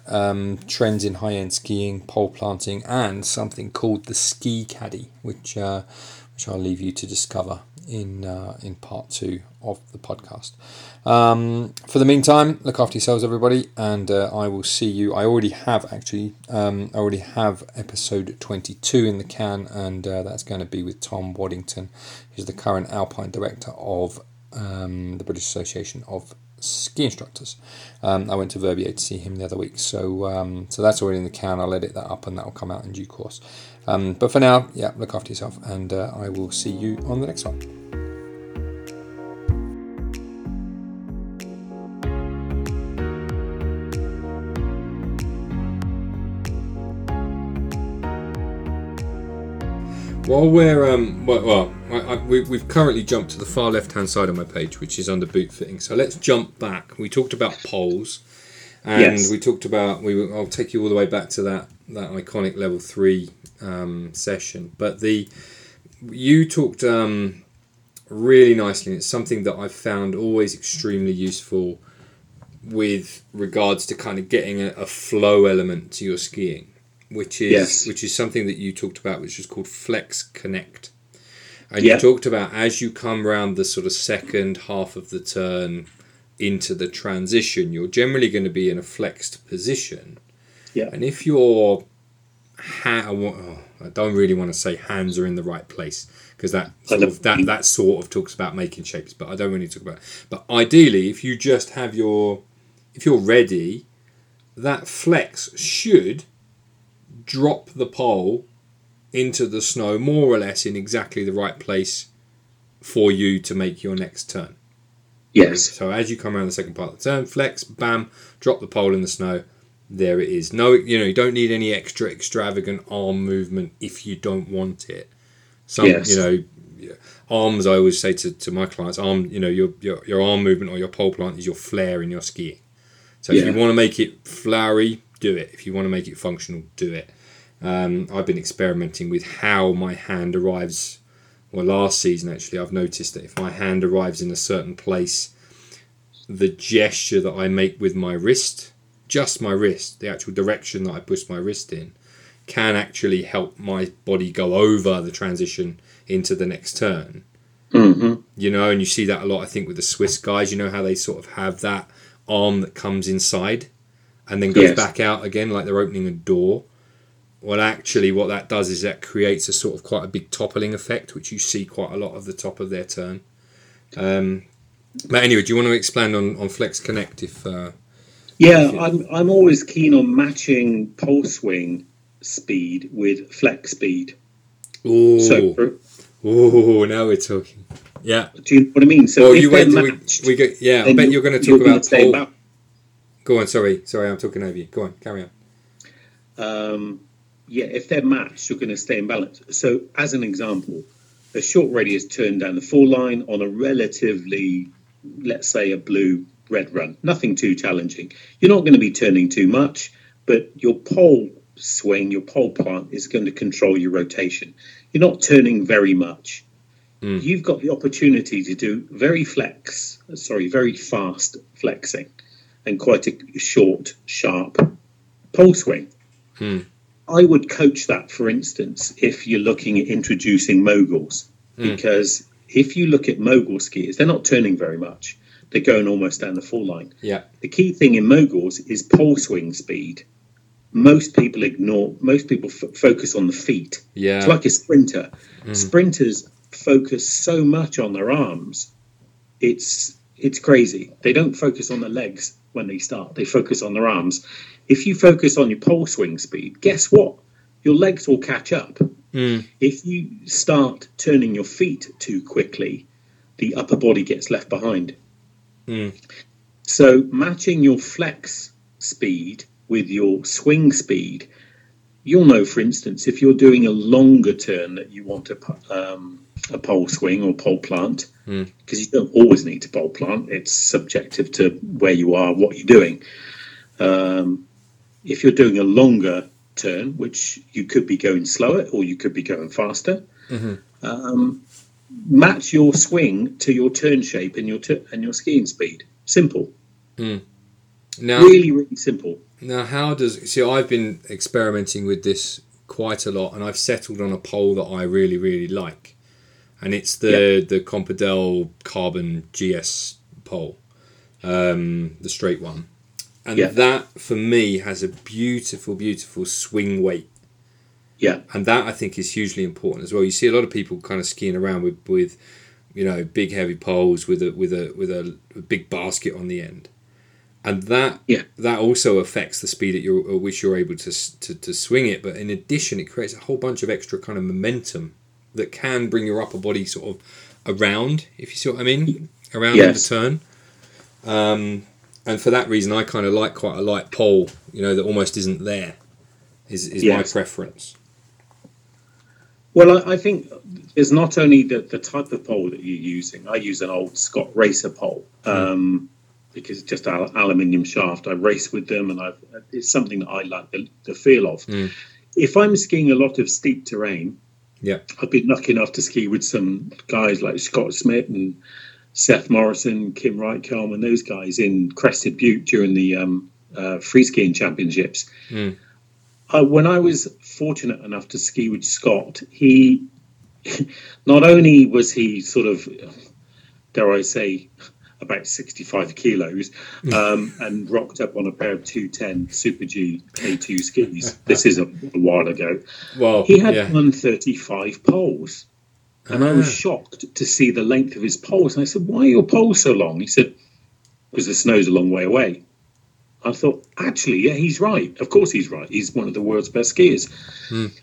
trends in high-end skiing, pole planting, and something called the ski caddy, which I'll leave you to discover in part two of the podcast. For the meantime, look after yourselves, everybody, and I will see you. I already have episode 22 in the can, and that's going to be with Tom Waddington, who's the current Alpine Director of the British Association of Ski Instructors. I went to Verbier to see him the other week, so that's already in the can. I'll edit that up and that will come out in due course, but for now, yeah, look after yourself, and I will see you on the next one. While we're we've currently jumped to the far left-hand side of my page, which is under boot fitting. So let's jump back. We talked about poles, and yes, we talked about I'll take you all the way back to that iconic level 3 session. But you talked really nicely, and it's something that I've found always extremely useful with regards to kind of getting a flow element to your skiing, which is something that you talked about, which is called Flex Connect. And you talked about, as you come round the sort of second half of the turn into the transition, you're generally going to be in a flexed position. Yeah. And if your I don't really want to say hands are in the right place, because that sort of talks about making shapes, but I don't really talk about it. But ideally, if you just have if you're ready, that flex should drop the pole into the snow more or less in exactly the right place for you to make your next turn. Yes. So as you come around the second part of the turn, flex, bam, drop the pole in the snow. There it is. No, you don't need any extra extravagant arm movement if you don't want it. Arms, I always say to my clients, your arm movement or your pole plant is your flair in your skiing. So if you want to make it flowery, do it. If you want to make it functional, do it. I've been experimenting with how my hand arrives. Well, last season, actually, I've noticed that if my hand arrives in a certain place, the gesture that I make with my wrist, just my wrist, the actual direction that I push my wrist in, can actually help my body go over the transition into the next turn. Mm-hmm. And you see that a lot, I think, with the Swiss guys. You know how they sort of have that arm that comes inside and then goes back out again, like they're opening a door. Well, actually, what that does is that creates a sort of quite a big toppling effect, which you see quite a lot of the top of their turn. But anyway, do you want to expand on Flex Connect? I'm always keen on matching pole swing speed with flex speed. Oh, now we're talking. Yeah. Do you know what I mean? So I bet you're going to talk about pole. Go on, sorry, I'm talking over you. Go on, carry on. If they're matched, you're going to stay in balance. So, as an example, a short radius turn down the four line on a relatively, let's say, a blue-red run. Nothing too challenging. You're not going to be turning too much, but your pole swing, your pole plant is going to control your rotation. You're not turning very much. Mm. You've got the opportunity to do very fast flexing, and quite a short, sharp pole swing. Hmm. I would coach that, for instance, if you're looking at introducing moguls, because if you look at mogul skiers, they're not turning very much. They're going almost down the full line. Yeah. The key thing in moguls is pole swing speed. most people ignore, most people focus on the feet. Yeah. It's like a sprinter. Sprinters focus so much on their arms. It's crazy. They don't focus on their legs when they start. They focus on their arms. If you focus on your pole swing speed, guess what? Your legs will catch up. If you start turning your feet too quickly, the upper body gets left behind. So matching your flex speed with your swing speed, you'll know, for instance, if you're doing a longer turn that you want a pole swing or pole plant, because you don't always need to pole plant. It's subjective to where you are, what you're doing. If you're doing a longer turn, which you could be going slower or you could be going faster, match your swing to your turn shape and your skiing speed. Simple. Now, really, really simple. Now, how does... See, I've been experimenting with this quite a lot, and I've settled on a pole that I really, really like. And it's the Compardel Carbon GS pole, the straight one. And that, for me, has a beautiful, beautiful swing weight. Yeah. And that, I think, is hugely important as well. You see a lot of people kind of skiing around with you know, big, heavy poles with a big basket on the end. And that that also affects the speed at which you're able to swing it. But in addition, it creates a whole bunch of extra kind of momentum that can bring your upper body sort of around, if you see what I mean, around the turn. And for that reason, I kind of like quite a light pole, you know, that almost isn't there, is my preference. Well, I think it's not only the type of pole that you're using. I use an old Scott Racer pole. Because it's just an aluminium shaft. I race with them, and it's something that I like the feel of. If I'm skiing a lot of steep terrain, I've been lucky enough to ski with some guys like Scott Schmidt and Seth Morrison, Kim Reitkamp, and those guys in Crested Butte during the free skiing championships. When I was fortunate enough to ski with Scott, he not only was he sort of, dare I say, about 65 kilos and rocked up on a pair of 210 Super G K2 skis. This is a while ago. Well, he had 135 poles, and I was shocked to see the length of his poles. And I said, "Why are your poles so long?" He said, "Because the snow's a long way away." I thought, actually, yeah, he's right. Of course he's right. He's one of the world's best skiers.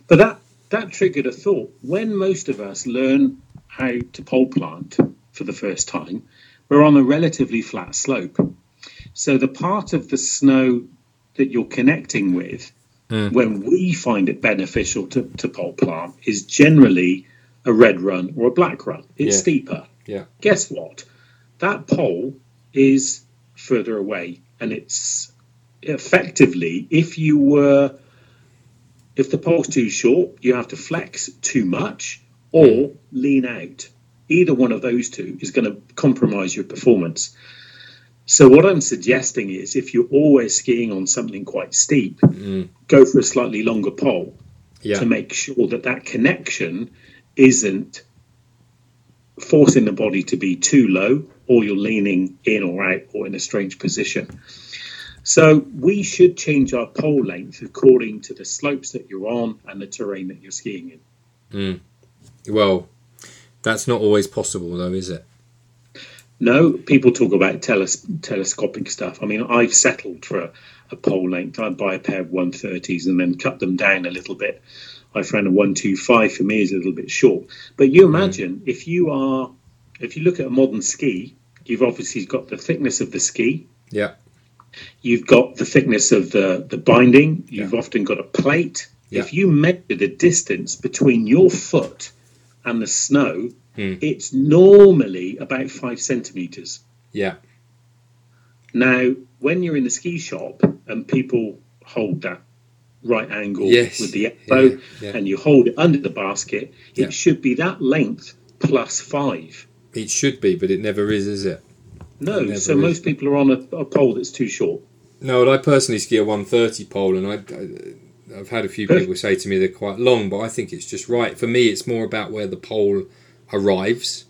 But that triggered a thought. When most of us learn how to pole plant for the first time, we're on a relatively flat slope. So the part of the snow that you're connecting with, when we find it beneficial to pole plant, is generally a red run or a black run. It's steeper. Guess what? That pole is further away. And it's effectively, if the pole's too short, you have to flex too much or lean out. Either one of those two is going to compromise your performance. So what I'm suggesting is, if you're always skiing on something quite steep, go for a slightly longer pole to make sure that connection isn't forcing the body to be too low, or you're leaning in or out or in a strange position. So we should change our pole length according to the slopes that you're on and the terrain that you're skiing in. Well, that's not always possible, though, is it? No, people talk about telescopic stuff. I mean, I've settled for a pole length. I buy a pair of 130s and then cut them down a little bit. I found a 125 for me is a little bit short. But you imagine if you look at a modern ski, you've obviously got the thickness of the ski. Yeah. You've got the thickness of the binding. You've often got a plate. Yeah. If you measure the distance between your foot and the snow, it's normally about 5 centimeters. Yeah. Now, when you're in the ski shop and people hold that right angle with the elbow and you hold it under the basket, it should be that length plus 5. It should be, but it never is it? No, so most people are on a pole that's too short. No, and I personally ski a 130 pole, and I've had a few people say to me they're quite long, but I think it's just right. For me, it's more about where the pole arrives,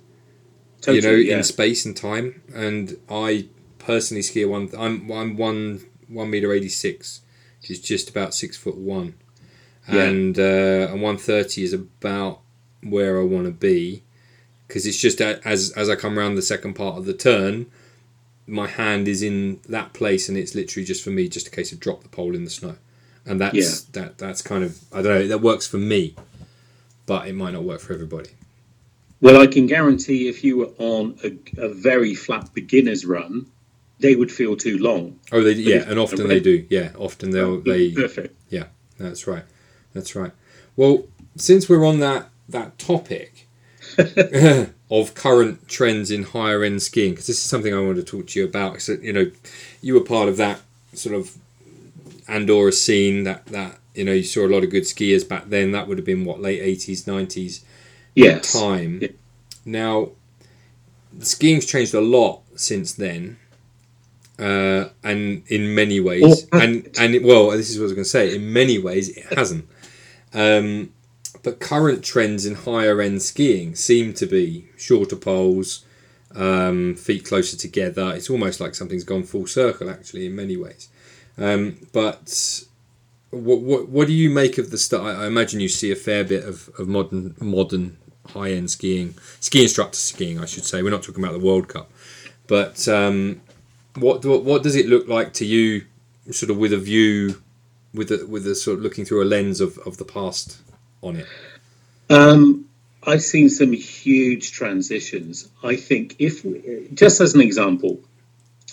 totally, in space and time. And I personally ski I'm 1 meter 86 He's just about 6'1", and 130 is about where I want to be, because it's just as I come around the second part of the turn, my hand is in that place, and it's literally just for me, just a case of drop the pole in the snow, and that's kind of, I don't know, that works for me, but it might not work for everybody. Well, I can guarantee if you were on a very flat beginner's run, they would feel too long. Oh, they, yeah, and often they do. Yeah, often they perfect. Yeah, that's right. That's right. Well, since we're on that topic of current trends in higher end skiing, because this is something I want to talk to you about. So, you know, you were part of that sort of Andorra scene that you know, you saw a lot of good skiers back then. That would have been what, late 80s, 90s. Yes. Time. Yeah. Now, skiing's changed a lot since then. And in many ways, this is what I was going to say, in many ways it hasn't. But current trends in higher end skiing seem to be shorter poles, feet closer together. It's almost like something's gone full circle, actually, in many ways. But what do you make of the stuff? I imagine you see a fair bit of modern high end skiing, ski instructor skiing, I should say. We're not talking about the World Cup, but. What does it look like to you, sort of with a view, with a sort of looking through a lens of the past on it? I've seen some huge transitions. I think if, just as an example,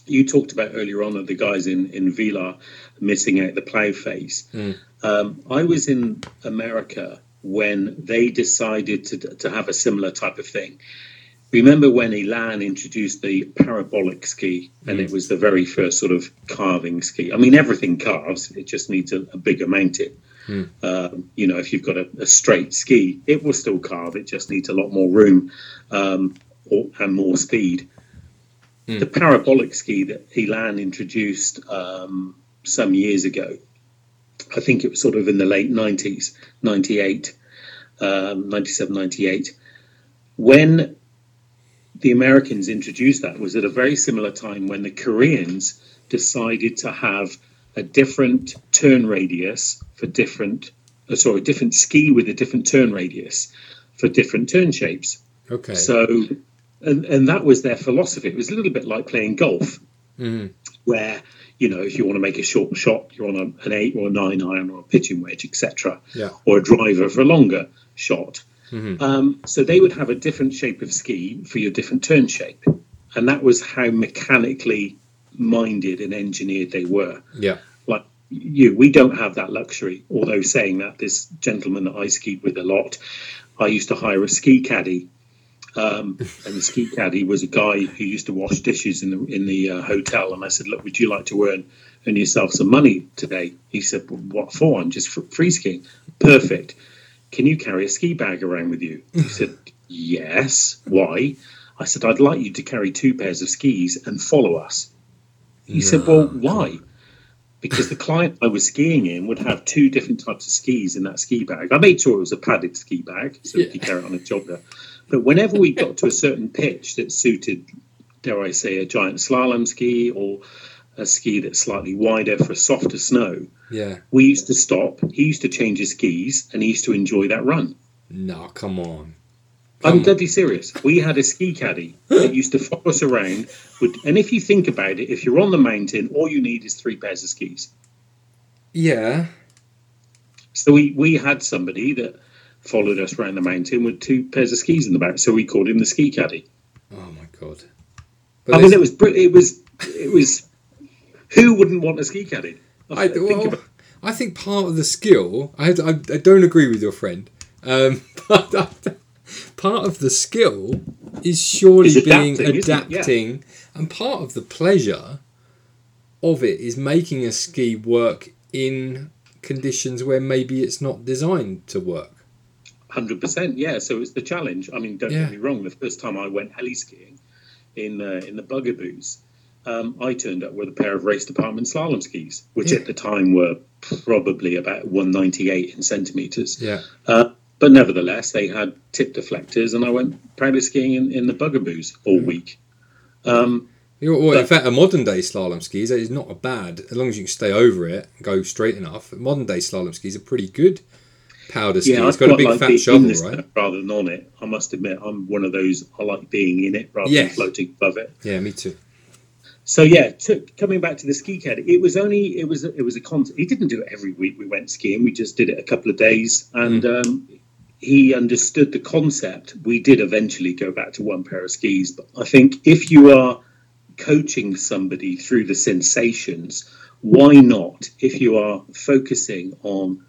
you talked about earlier on that the guys in Villars missing out the plough phase. I was in America when they decided to have a similar type of thing. Remember when Elan introduced the parabolic ski, and it was the very first sort of carving ski? I mean, everything carves, it just needs a bigger mountain. You know, if you've got a straight ski, it will still carve, it just needs a lot more room and more speed. The parabolic ski that Elan introduced some years ago, I think it was sort of in the late 90s, 97, 98, when the Americans introduced that was at a very similar time when the Koreans decided to have a different turn radius for different ski with a different turn radius for different turn shapes. Okay. So, and that was their philosophy. It was a little bit like playing golf, where, you know, if you want to make a short shot, you're on an 8 or a 9 iron or a pitching wedge, etc. Yeah. Or a driver for a longer shot. So they would have a different shape of ski for your different turn shape, and that was how mechanically minded and engineered they were. Yeah, like we don't have that luxury. Although saying that, this gentleman that I skied with a lot, I used to hire a ski caddy, and the ski caddy was a guy who used to wash dishes in the hotel. And I said, "Look, would you like to earn yourself some money today?" He said, "Well, what for? I'm just free skiing." Perfect. Can you carry a ski bag around with you? He said, yes. Why? I said, I'd like you to carry 2 pairs of skis and follow us. He said, well, why? Because the client I was skiing in would have 2 different types of skis in that ski bag. I made sure it was a padded ski bag so we could carry it on a jogger. But whenever we got to a certain pitch that suited, dare I say, a giant slalom ski or a ski that's slightly wider for softer snow. Yeah. We used to stop. He used to change his skis and he used to enjoy that run. No, come on. I'm deadly serious. We had a ski caddy that used to follow us around. And if you think about it, if you're on the mountain, all you need is 3 pairs of skis. Yeah. So we had somebody that followed us around the mountain with 2 pairs of skis in the back. So we called him the ski caddy. Oh my God. But I mean, it was who wouldn't want a ski caddy? I think part of the skill... I don't agree with your friend. But part of the skill is surely adapting. Yeah. And part of the pleasure of it is making a ski work in conditions where maybe it's not designed to work. 100%, yeah. So it's the challenge. I mean, don't get me wrong. The first time I went heli skiing in the Bugaboos, I turned up with a pair of race department slalom skis, which at the time were probably about 198 in centimetres. Yeah. But nevertheless, they had tip deflectors, and I went practice skiing in the Bugaboos all week. Well, in fact, a modern-day slalom ski is not bad, as long as you can stay over it and go straight enough. Modern-day slalom skis are pretty good powder skis. It's got a big fat shovel, right? Rather than on it, I must admit, I'm one of those, I like being in it rather than floating above it. Yeah, me too. So, yeah, coming back to the ski caddy, it was a contest. He didn't do it every week we went skiing. We just did it a couple of days, and he understood the concept. We did eventually go back to one pair of skis, but I think if you are coaching somebody through the sensations, why not, if you are focusing on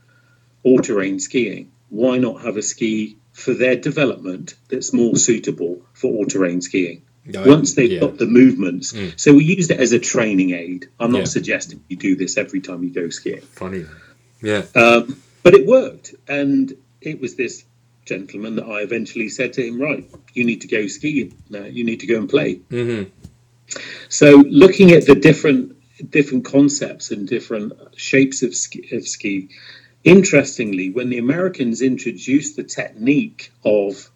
all-terrain skiing, why not have a ski for their development that's more suitable for all-terrain skiing? Once they've got the movements. So we used it as a training aid. I'm not suggesting you do this every time you go skiing. Funny. Yeah. But it worked. And it was this gentleman that I eventually said to him, right, you need to go skiing now. You need to go and play. Mm-hmm. So looking at the different concepts and different shapes of ski, interestingly, when the Americans introduced the technique of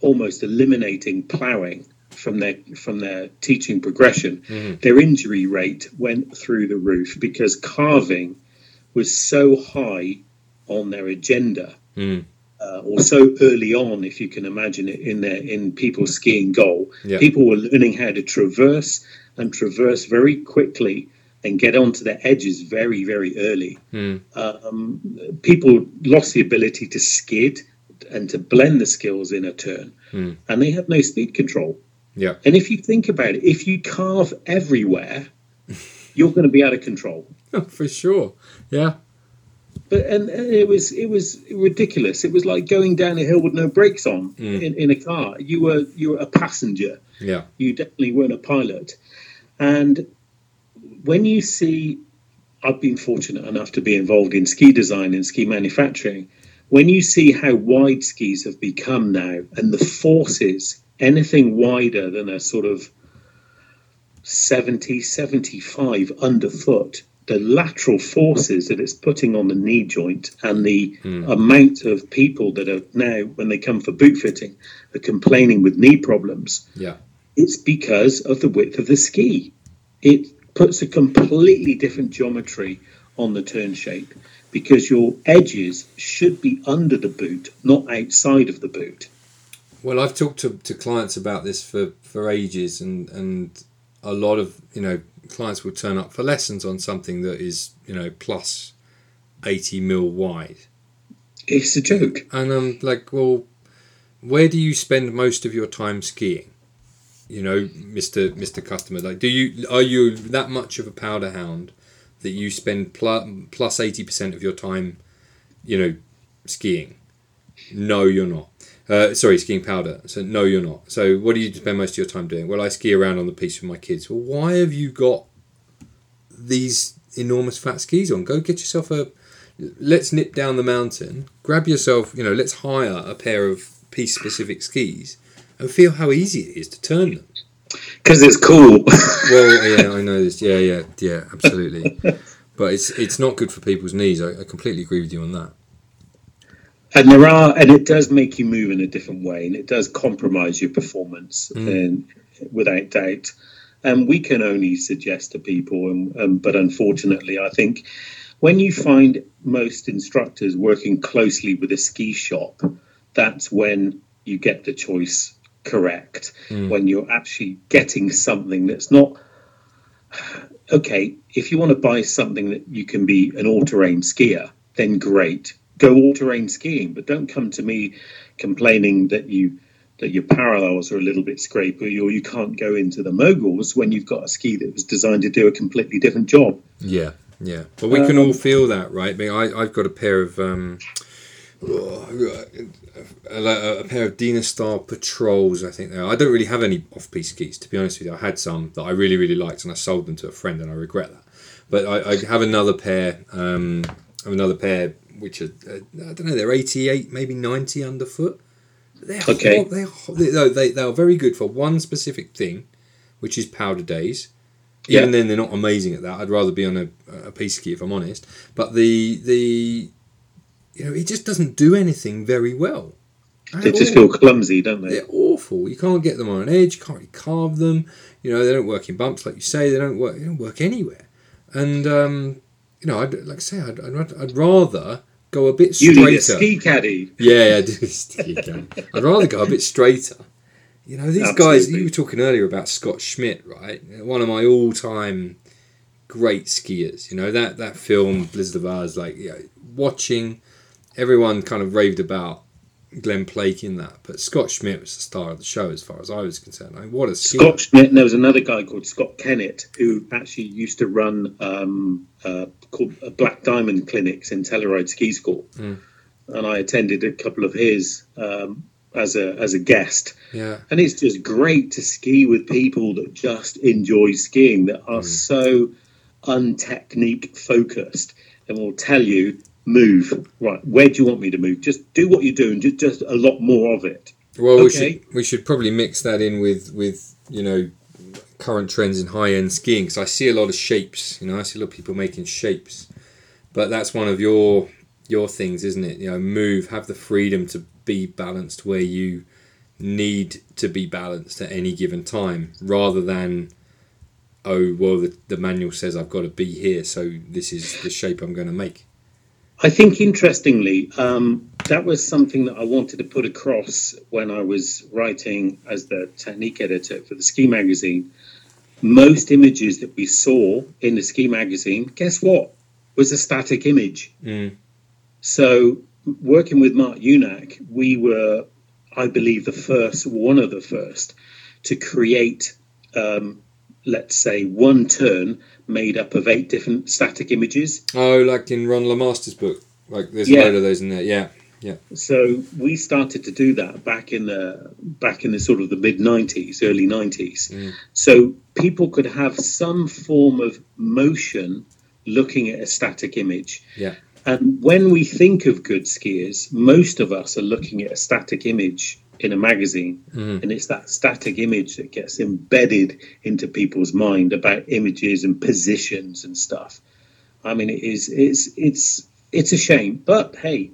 almost eliminating ploughing from their teaching progression, their injury rate went through the roof because carving was so high on their agenda, or so early on, if you can imagine it, in people's skiing goal. Yep. People were learning how to traverse very quickly and get onto their edges very, very early. People lost the ability to skid and to blend the skills in a turn, and they have no speed control. Yeah. And if you think about it, if you carve everywhere, you're going to be out of control. Oh, for sure. Yeah. But and it was ridiculous. It was like going down a hill with no brakes on in a car. You were a passenger. Yeah. You definitely weren't a pilot. And when you see, I've been fortunate enough to be involved in ski design and ski manufacturing. When you see how wide skis have become now and the forces, anything wider than a sort of 70, 75 underfoot, the lateral forces that it's putting on the knee joint and the amount of people that are now, when they come for boot fitting, are complaining with knee problems. Yeah. It's because of the width of the ski. It puts a completely different geometry on the turn shape because your edges should be under the boot, not outside of the boot. Well, I've talked to clients about this for ages, and a lot of, clients will turn up for lessons on something that is, plus 80 mil wide. It's a joke. And I'm like, well, where do you spend most of your time skiing? Mr. Customer, like, are you that much of a powder hound that you spend plus 80% of your time, skiing? No, you're not. Skiing powder. So, no, you're not. So, what do you spend most of your time doing? Well, I ski around on the piece with my kids. Well, why have you got these enormous fat skis on? Go get yourself let's nip down the mountain, grab yourself, let's hire a pair of piece-specific skis and feel how easy it is to turn them. Because it's cool. Well, yeah, I know this. Yeah, absolutely. But it's not good for people's knees. I completely agree with you on that. And it does make you move in a different way, and it does compromise your performance, without doubt. And we can only suggest to people, but unfortunately, I think when you find most instructors working closely with a ski shop, that's when you get the choice correct. When you're actually getting something that's not okay. If you want to buy something that you can be an all-terrain skier, then great. Go all-terrain skiing, but don't come to me complaining that your parallels are a little bit scrapey or you can't go into the moguls when you've got a ski that was designed to do a completely different job. Yeah. But we can all feel that, right? I mean, I've got a pair of Dina Star Patrols, I think they are. I don't really have any off-piece skis, to be honest with you. I had some that I really, really liked, and I sold them to a friend, and I regret that. But I have another pair. Which are, I don't know, they're 88, maybe 90 underfoot. They're okay. They are very good for one specific thing, which is powder days. Even then, they're not amazing at that. I'd rather be on a piece ski, if I'm honest. But the it just doesn't do anything very well. They just feel clumsy, don't they? They're awful. You can't get them on an edge. You can't carve them. You know, they don't work in bumps, like you say. They don't work anywhere. And you know, I'd rather go a bit straighter. You need a ski caddy. Yeah, I do a ski caddy. I'd rather go a bit straighter. You know, these guys. You were talking earlier about Scott Schmidt, right? One of my all-time great skiers. You know, that film Blizzard of Ours. Like, you know, watching, everyone kind of raved about Glenn Plake in that, but Scott Schmidt was the star of the show as far as I was concerned. I mean, what a skier. Scott Schmidt, and there was another guy called Scott Kennett who actually used to run called Black Diamond clinics in Telluride Ski School, and I attended a couple of his as a guest. Yeah, and it's just great to ski with people that just enjoy skiing, that are so untechnique focused, and will tell you, move right, where do you want me to move? Just do what you're doing, just a lot more of it. Well, okay. we should probably mix that in with you know, current trends in high-end skiing, because I see a lot of shapes. You know, I see a lot of people making shapes, but that's one of your things, isn't it? You know, move, have the freedom to be balanced where you need to be balanced at any given time, rather than, oh well, the manual says I've got to be here, so this is the shape I'm going to make. I think, interestingly, that was something that I wanted to put across when I was writing as the technique editor for the ski magazine. Most images that we saw in the ski magazine, guess what, was a static image. So working with Mark Unak, we were, I believe, one of the first to create, let's say, one turn made up of 8 different static images. Oh, like in Ron LaMaster's book. Like, there's a load of those in there. Yeah, yeah. So we started to do that back in the sort of the mid-90s, early 90s. So people could have some form of motion looking at a static image. Yeah. And when we think of good skiers, most of us are looking at a static image in a magazine, and it's that static image that gets embedded into people's mind about images and positions and stuff. I mean, it's a shame, but hey,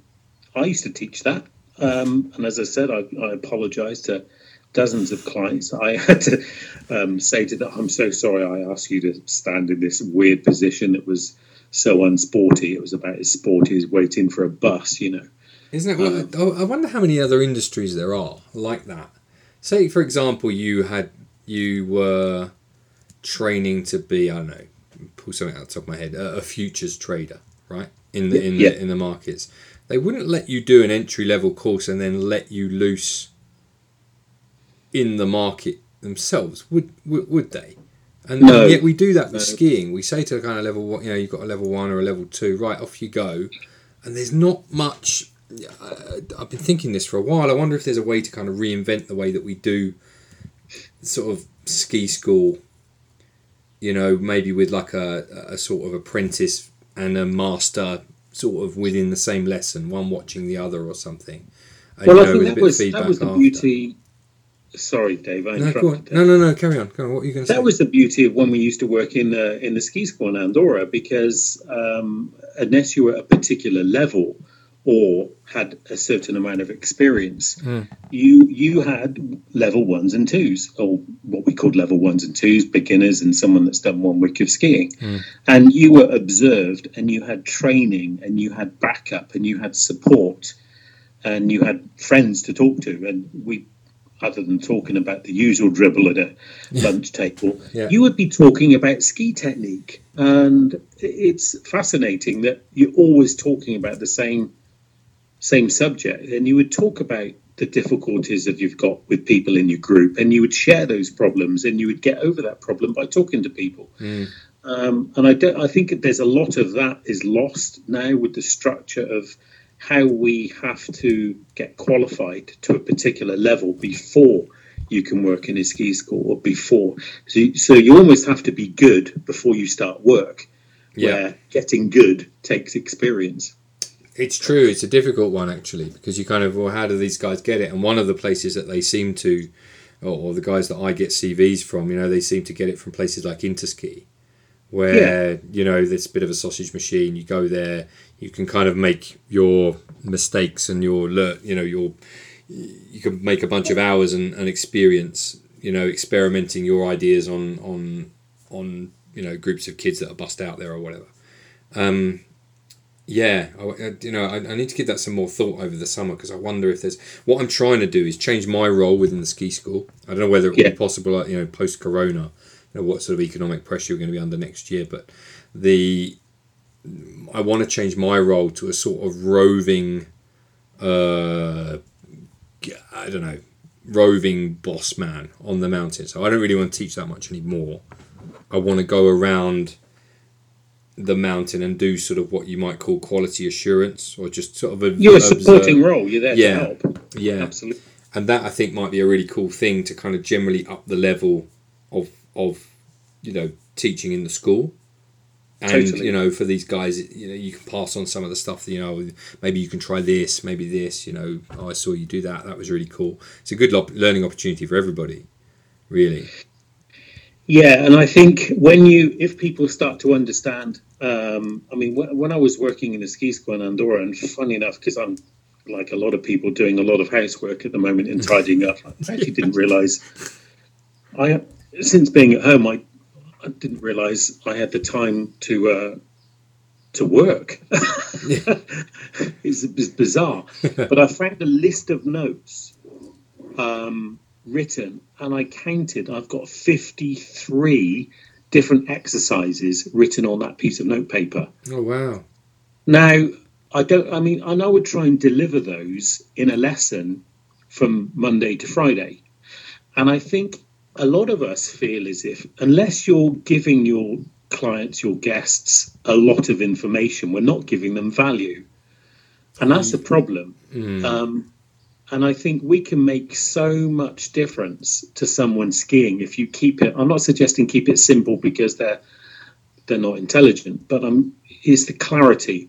I used to teach that, and as I said, I apologize to dozens of clients. I had to say to them, I'm so sorry I asked you to stand in this weird position that was so unsporty. It was about as sporty as waiting for a bus, you know. Isn't it? I wonder how many other industries there are like that. Say, for example, you were training to be, I don't know, pull something out the top of my head, a futures trader, right? In the markets, they wouldn't let you do an entry level course and then let you loose in the market themselves, would they? And no. Yet we do that with skiing. We say to a kind of level, you know, you've got a level 1 or a level 2, right? Off you go, and there's not much. I've been thinking this for a while. I wonder if there's a way to kind of reinvent the way that we do sort of ski school, you know, maybe with like a sort of apprentice and a master sort of within the same lesson, one watching the other or something. And, well, you know, I think that was the beauty. Sorry, Dave, I interrupted. No, carry on. What were you going to say? That was the beauty of when we used to work in the ski school in Andorra, because unless you were at a particular level or had a certain amount of experience, you had level 1s and 2s, or what we called level 1s and 2s, beginners and someone that's done one week of skiing. And you were observed, and you had training, and you had backup, and you had support, and you had friends to talk to. And we, other than talking about the usual dribble at a lunch table, you would be talking about ski technique. And it's fascinating that you're always talking about the same subject, and you would talk about the difficulties that you've got with people in your group, and you would share those problems, and you would get over that problem by talking to people. And I think there's a lot of that is lost now with the structure of how we have to get qualified to a particular level before you can work in a ski school, or before. So you almost have to be good before you start work, where getting good takes experience. It's true. It's a difficult one, actually, because you kind of, well, how do these guys get it? And one of the places that they seem to, or the guys that I get CVs from, you know, they seem to get it from places like Interski, where, you know, there's a bit of a sausage machine. You go there, you can kind of make your mistakes and your, you know, your you could make a bunch of hours and experience, you know, experimenting your ideas on you know, groups of kids that are bussed out there or whatever. I need to give that some more thought over the summer, because I wonder if there's, what I'm trying to do is change my role within the ski school. I don't know whether it will be possible, like, you know, post-corona, you know, what sort of economic pressure you're going to be under next year, but I want to change my role to a sort of roving boss man on the mountain. So I don't really want to teach that much anymore. I want to go around the mountain and do sort of what you might call quality assurance, or just sort of you're a supporting role. You're there to help. Yeah, absolutely. And that, I think, might be a really cool thing to kind of generally up the level of you know, teaching in the school. And totally. You know, for these guys, you know, you can pass on some of the stuff that, you know, maybe you can try this, maybe this, you know, oh, I saw you do that. That was really cool. It's a good learning opportunity for everybody, really. Yeah, and I think if people start to understand, when I was working in a ski school in Andorra, and funny enough, because I'm like a lot of people doing a lot of housework at the moment and tidying up, I actually didn't realise, since being at home, I didn't realise I had the time to work. It's bizarre, but I found a list of notes written, and I counted, I've got 53 different exercises written on that piece of note paper. Oh wow. Now I would try and deliver those in a lesson from Monday to Friday, and I think a lot of us feel as if, unless you're giving your clients, your guests, a lot of information, we're not giving them value, and that's a problem. And I think we can make so much difference to someone skiing if you keep it. I'm not suggesting keep it simple because they're not intelligent, but is the clarity.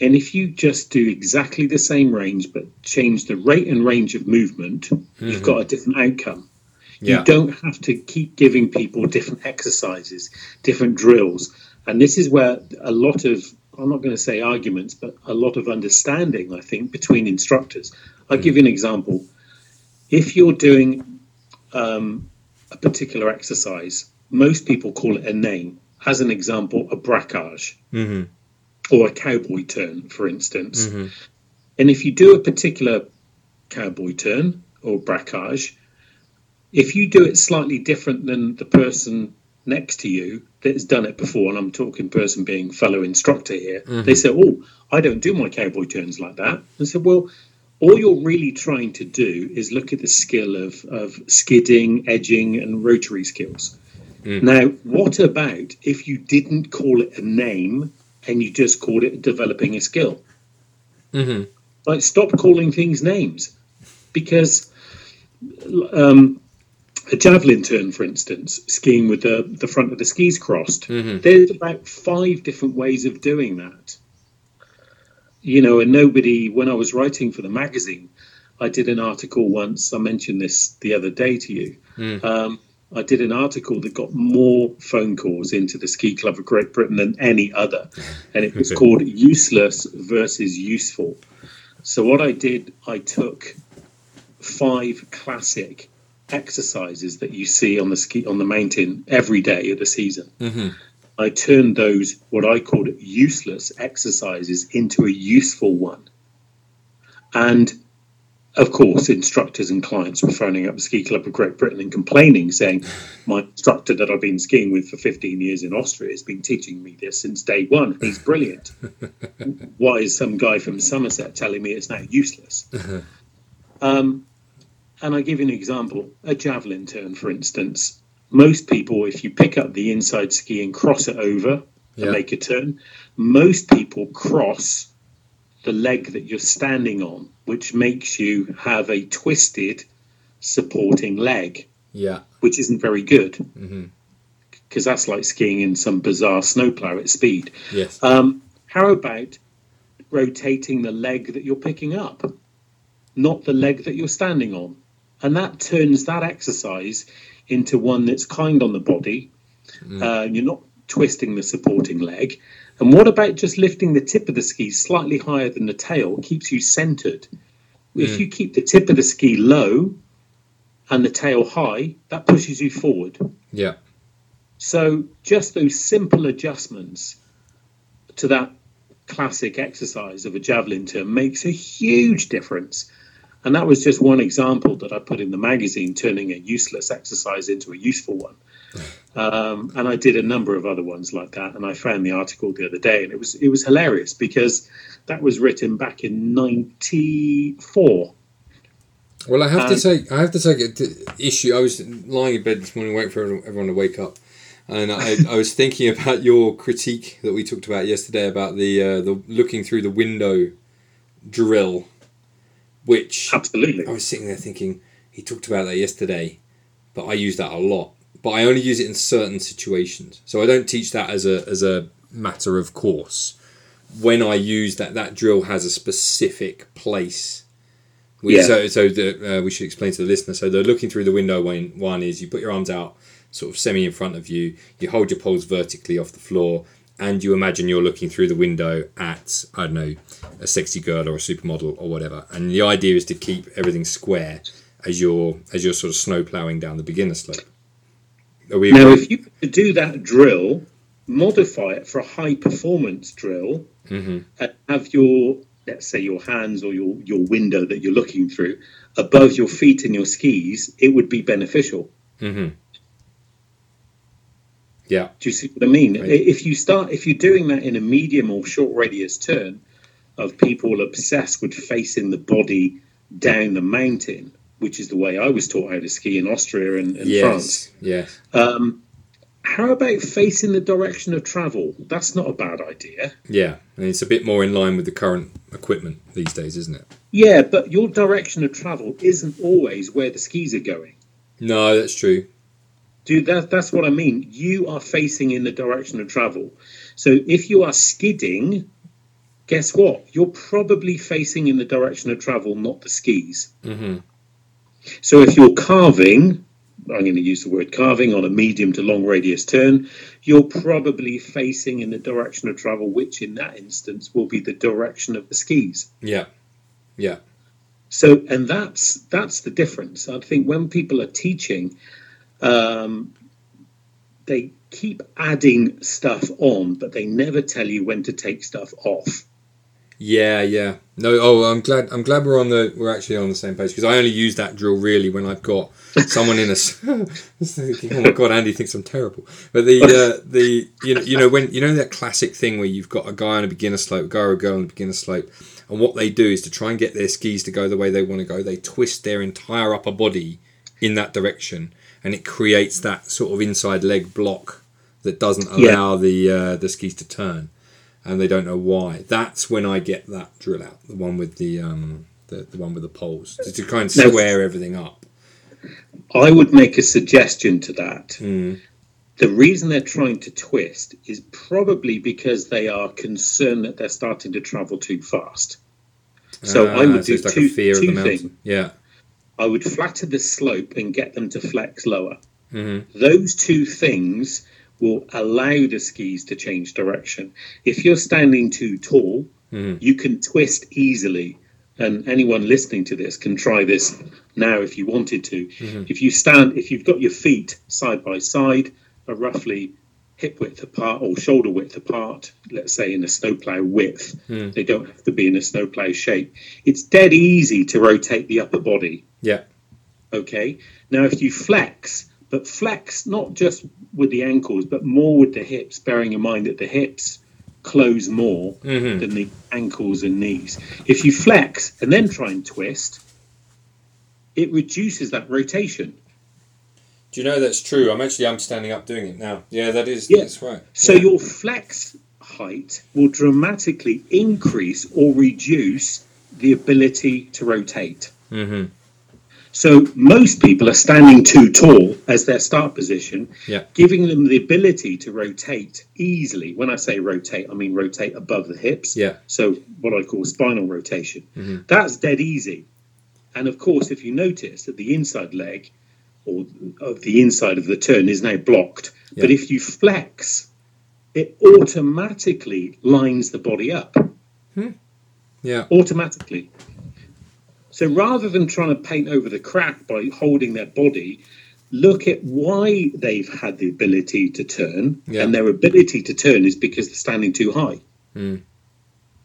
And if you just do exactly the same range but change the rate and range of movement, you've got a different outcome. Yeah. You don't have to keep giving people different exercises, different drills. And this is where a lot of, I'm not going to say arguments, but a lot of understanding, I think, between instructors. I'll give you an example. If you're doing a particular exercise, most people call it a name. As an example, a braquage or a cowboy turn, for instance. And if you do a particular cowboy turn or braquage, if you do it slightly different than the person next to you that's done it before, and I'm talking person being fellow instructor here, they say, oh, I don't do my cowboy turns like that. I said, well, all you're really trying to do is look at the skill of skidding, edging, and rotary skills. Now, what about if you didn't call it a name and you just called it developing a skill? Like, stop calling things names, because a javelin turn, for instance, skiing with the front of the skis crossed, there's about 5 different ways of doing that. You know, and nobody, when I was writing for the magazine, I did an article once, I mentioned this the other day to you. I did an article that got more phone calls into the Ski Club of Great Britain than any other. And it was called Useless versus Useful. So what I did, I took 5 classic exercises that you see on the mountain every day of the season. I turned those, what I called useless exercises, into a useful one. And of course, instructors and clients were phoning up the Ski Club of Great Britain and complaining, saying, my instructor that I've been skiing with for 15 years in Austria has been teaching me this since day one. He's brilliant. Why is some guy from Somerset telling me it's now useless? And I give you an example, a javelin turn, for instance. Most people, if you pick up the inside ski and cross it over and make a turn, most people cross the leg that you're standing on, which makes you have a twisted supporting leg, which isn't very good, because that's like skiing in some bizarre snowplow at speed. How about rotating the leg that you're picking up, not the leg that you're standing on? And that turns that exercise into one that's kind on the body. You're not twisting the supporting leg. And what about just lifting the tip of the ski slightly higher than the tail? It keeps you centered. If you keep the tip of the ski low and the tail high, that pushes you forward. Yeah. So just those simple adjustments to that classic exercise of a javelin turn makes a huge difference. And that was just one example that I put in the magazine, turning a useless exercise into a useful one. And I did a number of other ones like that. And I found the article the other day, and it was hilarious because that was written back in 94. Well, I have to take an issue. I was lying in bed this morning, waiting for everyone to wake up. And I was thinking about your critique that we talked about yesterday about the looking through the window drill, which absolutely I was sitting there thinking, he talked about that yesterday, but I use that a lot. But I only use it in certain situations. So I don't teach that as a matter of course. When I use that drill has a specific place. So we should explain to the listener. So the looking through the window one is you put your arms out, sort of semi in front of you, you hold your poles vertically off the floor, and you imagine you're looking through the window at, I don't know, a sexy girl or a supermodel or whatever. And the idea is to keep everything square as you're sort of snow ploughing down the beginner slope. If you do that drill, modify it for a high performance drill, mm-hmm. and have your, let's say, your hands or your window that you're looking through above your feet and your skis, it would be beneficial. Mm-hmm. Yeah. Do you see what I mean? Right. If you're doing that in a medium or short radius turn of people obsessed with facing the body down the mountain, which is the way I was taught how to ski in Austria and France. Yes. How about facing the direction of travel? That's not a bad idea. Yeah. And it's a bit more in line with the current equipment these days, isn't it? Yeah, but your direction of travel isn't always where the skis are going. No, that's true. Dude, that's what I mean. You are facing in the direction of travel. So if you are skidding, guess what? You're probably facing in the direction of travel, not the skis. Mm-hmm. So if you're carving, I'm going to use the word carving on a medium to long radius turn, you're probably facing in the direction of travel, which in that instance will be the direction of the skis. Yeah, yeah. So, and that's the difference. I think when people are teaching... they keep adding stuff on, but they never tell you when to take stuff off. Yeah. No. Oh, I'm glad we're actually on the same page, because I only use that drill really when I've got someone in a. Oh my God, Andy thinks I'm terrible. But the you know when you know that classic thing where you've got a guy on a beginner slope, a guy or a girl on a beginner slope, and what they do is to try and get their skis to go the way they want to go. They twist their entire upper body in that direction. And it creates that sort of inside leg block that doesn't allow the skis to turn, and they don't know why. That's when I get that drill out, the one with the one with the poles, to kind of square everything up. I would make a suggestion to that. Mm. The reason they're trying to twist is probably because they are concerned that they're starting to travel too fast. So I would do two things. Yeah. I would flatter the slope and get them to flex lower. Mm-hmm. Those two things will allow the skis to change direction. If you're standing too tall, mm-hmm. you can twist easily. And anyone listening to this can try this now if you wanted to. Mm-hmm. If you've got your feet side by side, are roughly hip width apart or shoulder width apart, let's say in a snowplow width. Mm. They don't have to be in a snowplow shape. It's dead easy to rotate the upper body. Yeah. Okay. Now, if you flex, but flex not just with the ankles, but more with the hips, bearing in mind that the hips close more mm-hmm. than the ankles and knees. If you flex and then try and twist, it reduces that rotation. Do you know that's true? I'm standing up doing it now. Yeah, that is. Yeah. That's right. So your flex height will dramatically increase or reduce the ability to rotate. Mm-hmm. So most people are standing too tall as their start position, giving them the ability to rotate easily. When I say rotate, I mean rotate above the hips. Yeah. So what I call spinal rotation. Mm-hmm. That's dead easy. And of course, if you notice that the inside leg or of the inside of the turn is now blocked. Yeah. But if you flex, it automatically lines the body up. Hmm. Yeah. Automatically. So rather than trying to paint over the crack by holding their body, look at why they've had the ability to turn. Yeah. And their ability to turn is because they're standing too high. Mm.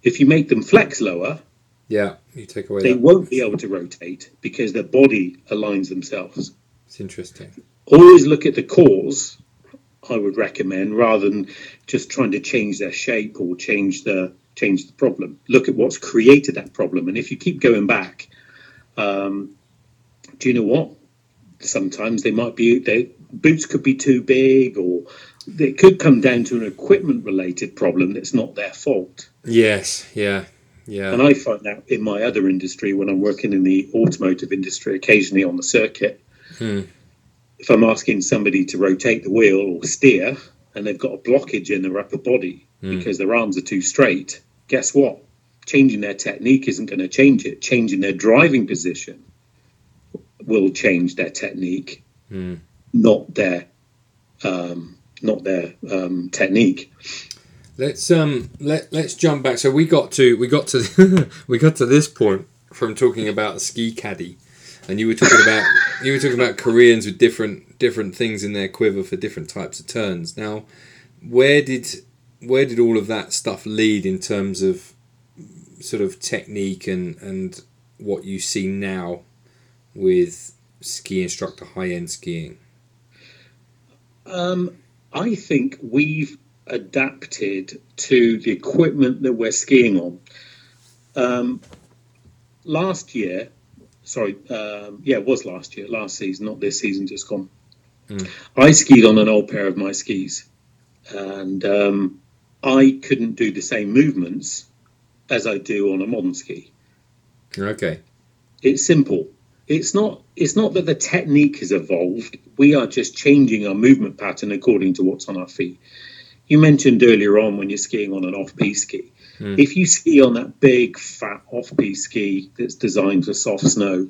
If you make them flex lower, yeah, you take away. They won't be able to rotate because their body aligns themselves. It's interesting. Always look at the cause, I would recommend, rather than just trying to change their shape or change the problem. Look at what's created that problem. And if you keep going back, do you know what? Sometimes they might be, their boots could be too big, or it could come down to an equipment related problem that's not their fault. Yes. Yeah. Yeah. And I find that in my other industry, when I'm working in the automotive industry, occasionally on the circuit, if I'm asking somebody to rotate the wheel or steer and they've got a blockage in their upper body because their arms are too straight, guess what? Changing their technique isn't going to change it. Changing their driving position will change their technique, not their technique. Let's jump back. So we got to we got to this point from talking about a ski caddy, and you were talking about Koreans with different things in their quiver for different types of turns. Now, where did all of that stuff lead in terms of sort of technique and what you see now with ski instructor, high-end skiing? I think we've adapted to the equipment that we're skiing on. Last season, not this season, just gone. I skied on an old pair of my skis, and I couldn't do the same movements as I do on a modern ski. Okay. It's simple. It's not that the technique has evolved. We are just changing our movement pattern according to what's on our feet. You mentioned earlier on when you're skiing on an off-piste ski. If you ski on that big, fat off-piste ski that's designed for soft snow,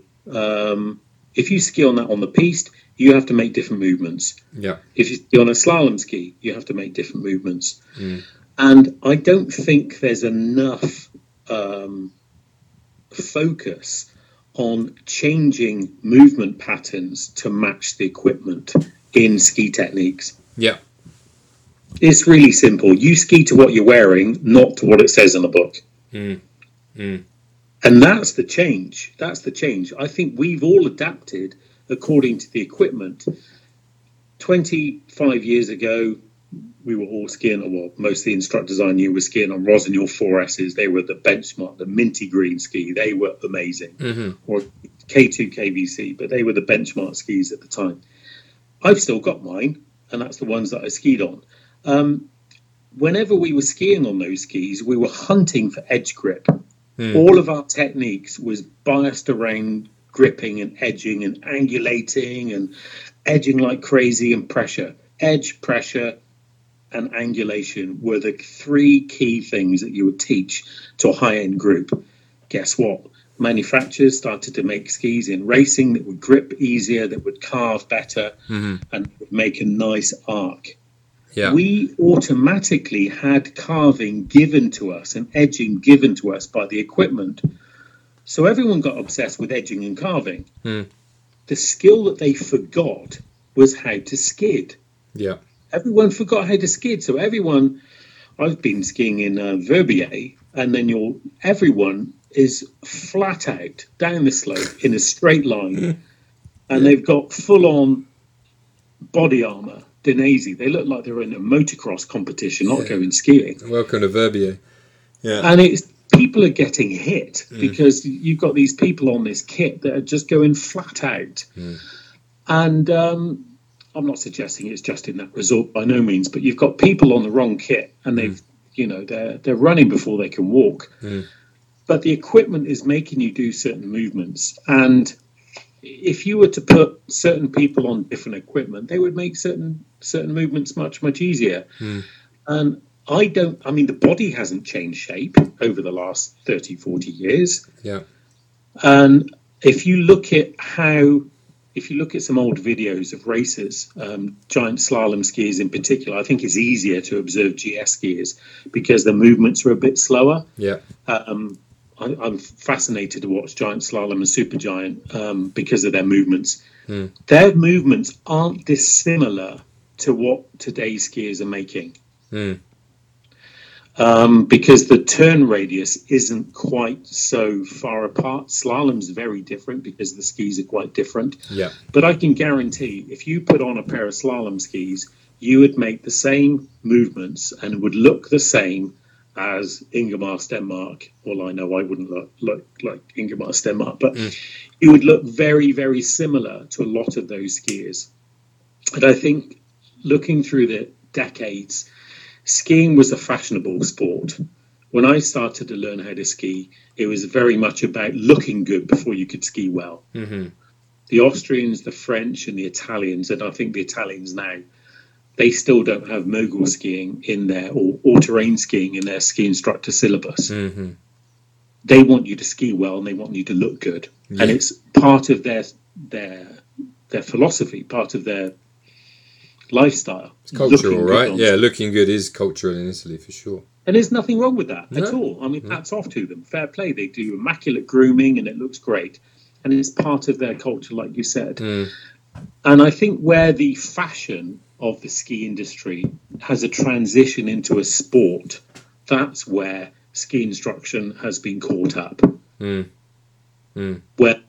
if you ski on that on the piste, you have to make different movements. Yeah. If you ski on a slalom ski, you have to make different movements. And I don't think there's enough focus on changing movement patterns to match the equipment in ski techniques. Yeah. It's really simple. You ski to what you're wearing, not to what it says in the book. And that's the change. I think we've all adapted according to the equipment. 25 years ago, we were all skiing, most of the instructors I knew were skiing on Rossignol 4S's. They were the benchmark, the minty green ski. They were amazing. Or K2 KVC, but they were the benchmark skis at the time. I've still got mine, and that's the ones that I skied on. Whenever we were skiing on those skis, we were hunting for edge grip. All of our techniques was biased around gripping and edging and angulating and edging like crazy, and pressure. Edge, pressure, and angulation were the three key things that you would teach to a high-end group. Guess what? Manufacturers started to make skis in racing that would grip easier, that would carve better, and would make a nice arc. Yeah. We automatically had carving given to us and edging given to us by the equipment. So everyone got obsessed with edging and carving. The skill that they forgot was how to skid. Yeah. Everyone forgot how to skid. So everyone, I've been skiing in Verbier, and then everyone is flat out down the slope in a straight line, and they've got full on body armor. Denasi, they look like they're in a motocross competition, not going skiing. Welcome to Verbier. Yeah. And people are getting hit because you've got these people on this kit that are just going flat out. And I'm not suggesting it's just in that resort by no means, but you've got people on the wrong kit, and they've they're running before they can walk. But the equipment is making you do certain movements, and if you were to put certain people on different equipment, they would make certain movements much easier. And the body hasn't changed shape over the last 30-40 years. Yeah. And if you look at some old videos of races, giant slalom skiers in particular, I think it's easier to observe GS skiers because the movements are a bit slower. Yeah. I'm fascinated to watch giant slalom and super giant because of their movements. Mm. Their movements aren't dissimilar to what today's skiers are making. Mm. Because the turn radius isn't quite so far apart. Slalom's very different because the skis are quite different. Yeah. But I can guarantee if you put on a pair of slalom skis, you would make the same movements and would look the same as Ingemar Stenmark. Well, I know I wouldn't look like Ingemar Stenmark, but you would look very, very similar to a lot of those skiers. And I think looking through the decades, skiing was a fashionable sport. When I started to learn how to ski, it was very much about looking good before you could ski well. Mm-hmm. The Austrians, the French, and the Italians, and I think the Italians now, they still don't have mogul skiing in their, or all-terrain skiing in their ski instructor syllabus. Mm-hmm. They want you to ski well and they want you to look good. Yeah. And it's part of their philosophy, part of their lifestyle. It's cultural, right? Yeah, looking good is cultural in Italy for sure. And there's nothing wrong with that at all. I mean, hats off to them. Fair play. They do immaculate grooming and it looks great. And it's part of their culture, like you said. Mm. And I think where the fashion of the ski industry has a transition into a sport, that's where ski instruction has been caught up. Mm. Mm. Where,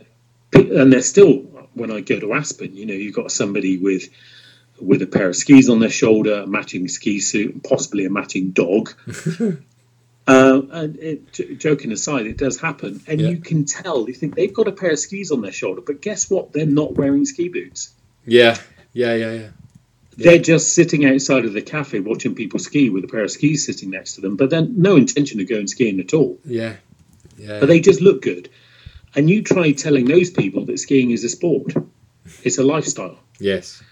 and they're still, when I go to Aspen, you know, you've got somebody with a pair of skis on their shoulder, a matching ski suit, and possibly a matching dog. And joking aside, it does happen. And you can tell, you think they've got a pair of skis on their shoulder, but guess what? They're not wearing ski boots. Yeah. They're just sitting outside of the cafe watching people ski with a pair of skis sitting next to them, but then no intention of going skiing at all. Yeah. But they just look good. And you try telling those people that skiing is a sport. It's a lifestyle. Yes.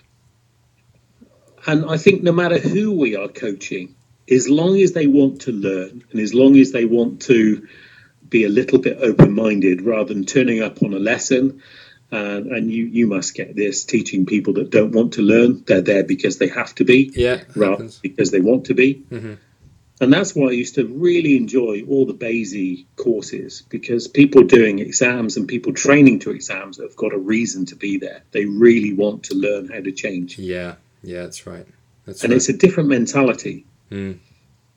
And I think no matter who we are coaching, as long as they want to learn and as long as they want to be a little bit open-minded rather than turning up on a lesson, and you must get this, teaching people that don't want to learn, they're there because they have to be, rather because they want to be. Mm-hmm. And that's why I used to really enjoy all the BASI courses, because people doing exams and people training to exams have got a reason to be there. They really want to learn how to change. Yeah, that's right. It's a different mentality. Mm.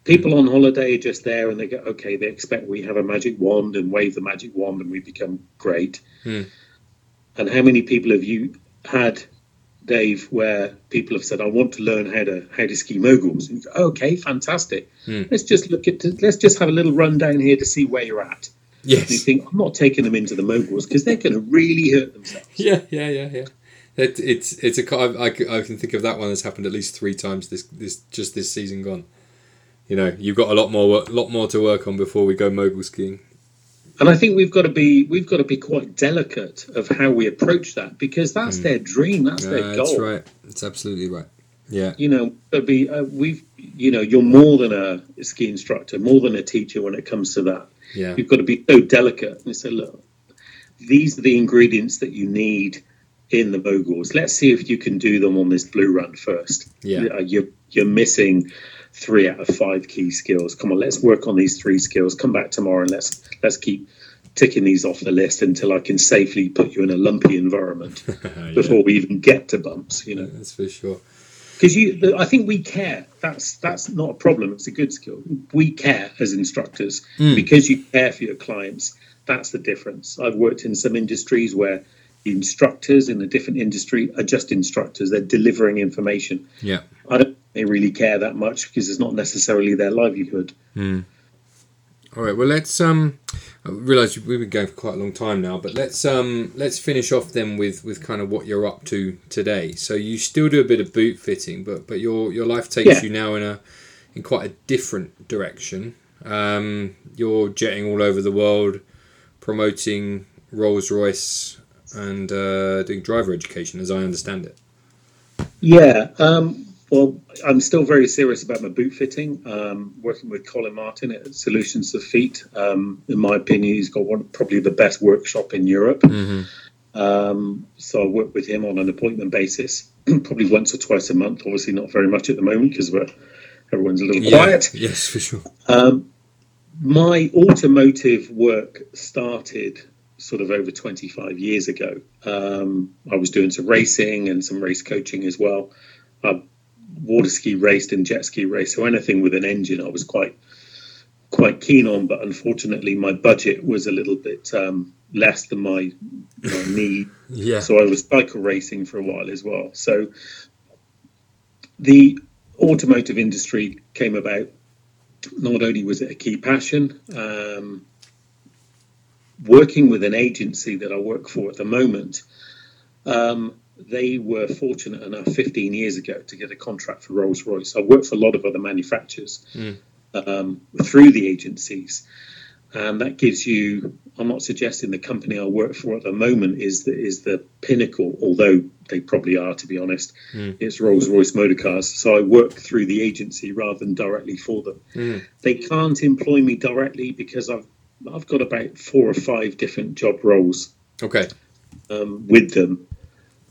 People on holiday are just there and they go, okay, they expect we have a magic wand and wave the magic wand and we become great. Mm. And how many people have you had, Dave, where people have said, I want to learn how to ski moguls? And you go, okay, fantastic. Mm. Let's just have a little run down here to see where you're at. Yes. And you think, I'm not taking them into the moguls because they're going to really hurt themselves. Yeah. I can think of that one that's happened at least three times this season gone. You know, you've got a lot more to work on before we go mogul skiing. And I think we've got to be quite delicate of how we approach that, because that's their dream, that's their goal. That's right. That's absolutely right. Yeah. You know, you're more than a ski instructor, more than a teacher when it comes to that. Yeah. You've got to be so delicate and say, look, these are the ingredients that you need in the moguls. Let's see if you can do them on this blue run first. Yeah, you're missing 3 out of 5 key skills. Come on, let's work on these 3 skills. Come back tomorrow and let's keep ticking these off the list until I can safely put you in a lumpy environment before we even get to bumps. You know, that's for sure. Because I think we care. That's not a problem. It's a good skill. We care as instructors because you care for your clients. That's the difference. I've worked in some industries where the instructors in a different industry are just instructors. They're delivering information. Yeah, I don't really care that much because it's not necessarily their livelihood. Mm. All right. Well, let's. I realise we've been going for quite a long time now, but let's finish off then with kind of what you're up to today. So you still do a bit of boot fitting, but your life takes you now in quite a different direction. You're jetting all over the world, promoting Rolls Royce. And doing driver education, as I understand it. Yeah. Well, I'm still very serious about my boot fitting. Working with Colin Martin at Solutions of Feet. In my opinion, he's got probably the best workshop in Europe. Mm-hmm. So I work with him on an appointment basis, probably once or twice a month. Obviously, not very much at the moment because everyone's a little quiet. Yes, for sure. My automotive work started sort of over 25 years ago. I was doing some racing and some race coaching as well. I water ski raced and jet ski raced, so anything with an engine I was quite keen on, but unfortunately my budget was a little bit less than my need. Yeah. So I was cycle racing for a while as well. So the automotive industry came about. Not only was it a key passion, working with an agency that I work for at the moment, they were fortunate enough 15 years ago to get a contract for Rolls Royce. I worked for a lot of other manufacturers through the agencies. And that gives you, I'm not suggesting the company I work for at the moment is the pinnacle, although they probably are, to be honest. Mm. It's Rolls Royce Motor Cars. So I work through the agency rather than directly for them. Mm. They can't employ me directly because I've got about 4 or 5 different job roles. Okay. With them.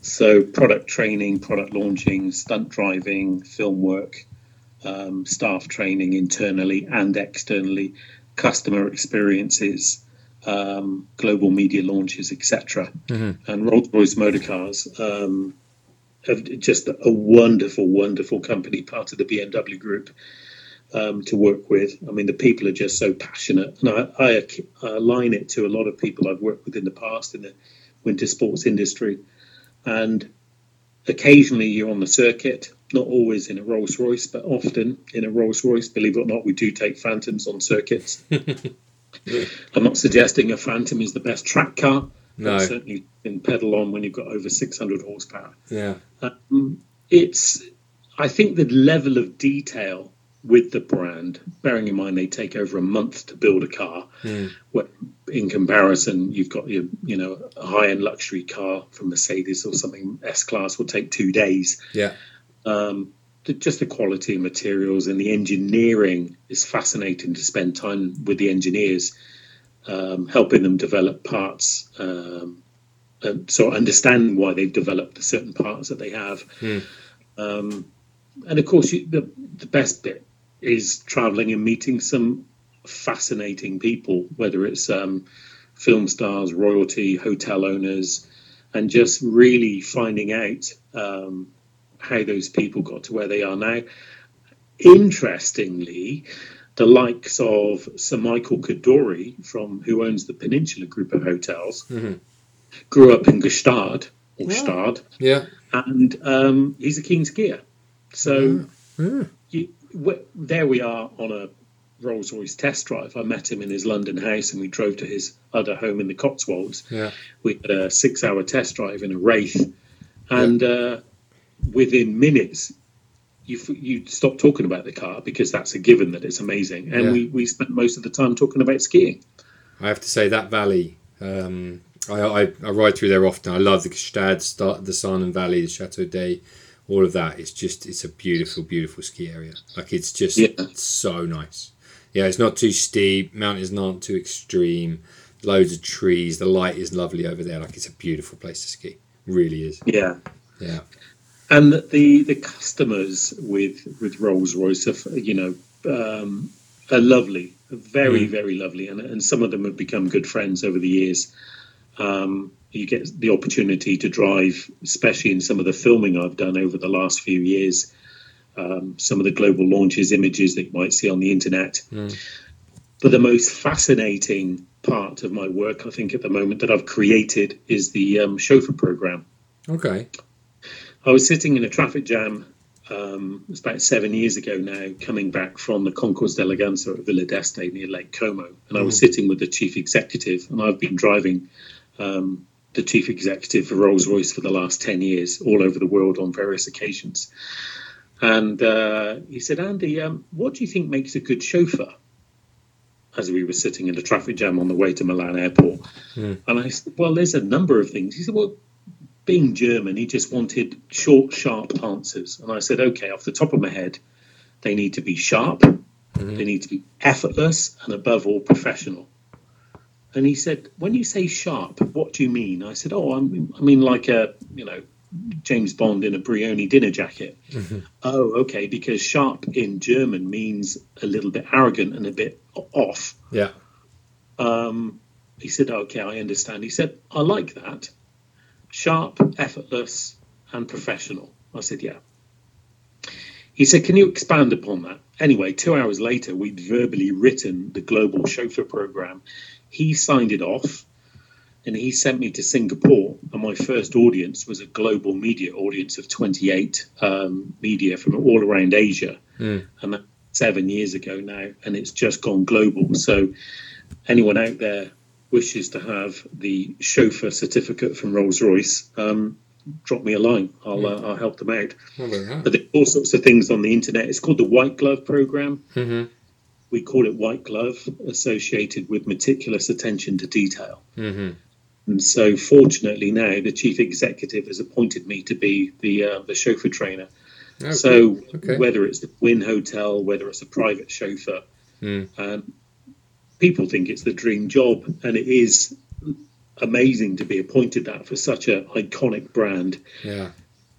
So product training, product launching, stunt driving, film work, staff training internally and externally, customer experiences, global media launches, etc. Mm-hmm. And Rolls-Royce Motor Cars have just a wonderful company, part of the BMW group, to work with. I mean, the people are just so passionate, and I align it to a lot of people I've worked with in the past in the winter sports industry. And occasionally you're on the circuit, not always in a Rolls Royce, but often in a Rolls Royce. Believe it or not, we do take Phantoms on circuits. I'm not suggesting a Phantom is the best track car. No. But certainly you can pedal on when you've got over 600 horsepower. Yeah. I think the level of detail with the brand, bearing in mind they take over a month to build a car, What in comparison you've got your a high-end luxury car from Mercedes or something, S-Class will take 2 days. Yeah. Just the quality of materials and the engineering is fascinating to spend time with the engineers, helping them develop parts, and so understand why they've developed the certain parts that they have. Mm. And of course, the best bit is traveling and meeting some fascinating people, whether it's film stars, royalty, hotel owners, and just really finding out how those people got to where they are now. Interestingly, the likes of Sir Michael Kadori, who owns the Peninsula Group of Hotels, grew up in Gstaad, or Gstaad, and he's a keen skier. So there we are on a Rolls-Royce test drive. I met him in his London house, and we drove to his other home in the Cotswolds. Yeah. We had a 6-hour test drive in a Wraith, and within minutes, you stop talking about the car because that's a given that it's amazing. And we spent most of the time talking about skiing. I have to say that valley, I ride through there often. I love the Gstaad, the Saanen Valley, the Chateau d'Ay, all of that. It's a beautiful ski area. Like it's just so nice. Yeah, it's not too steep. Mountains aren't too extreme. Loads of trees. The light is lovely over there. Like it's a beautiful place to ski. It really is. Yeah. Yeah. And the customers with Rolls-Royce are, are lovely, very, very lovely. And some of them have become good friends over the years. You get the opportunity to drive, especially in some of the filming I've done over the last few years, some of the global launches, images that you might see on the internet. Mm. But the most fascinating part of my work, I think, at the moment that I've created is the chauffeur program. Okay. I was sitting in a traffic jam, it's about 7 years ago now, coming back from the Concours d'Eleganza at Villa d'Este near Lake Como. And I was sitting with the chief executive, and I've been driving the chief executive for Rolls-Royce for the last 10 years, all over the world on various occasions. And he said, Andy, what do you think makes a good chauffeur? As we were sitting in a traffic jam on the way to Milan Airport. Mm. And I said, well, there's a number of things. He said, well, being German, he just wanted short, sharp answers. And I said, okay, off the top of my head, they need to be sharp, they need to be effortless, and above all, professional. And he said, when you say sharp, what do you mean? I said, I mean like a, James Bond in a Brioni dinner jacket. Mm-hmm. Oh, okay, because sharp in German means a little bit arrogant and a bit off. Yeah. He said, okay, I understand. He said, I like that. Sharp, effortless, and professional. I said, yeah. He said, can you expand upon that? Anyway, 2 hours later, we'd verbally written the global chauffeur program. He signed it off, and he sent me to Singapore. And my first audience was a global media audience of 28 media from all around Asia. Mm. And that's 7 years ago now, and it's just gone global. So anyone out there wishes to have the chauffeur certificate from Rolls Royce, drop me a line. I'll help them out. Right. But there's all sorts of things on the internet. It's called the White Glove program. Mm-hmm. We call it White Glove, associated with meticulous attention to detail. Mm-hmm. And so, fortunately, now the chief executive has appointed me to be the chauffeur trainer. Okay. So, whether it's the Wynn Hotel, whether it's a private chauffeur, people think it's the dream job, and it is amazing to be appointed that for such an iconic brand. Yeah,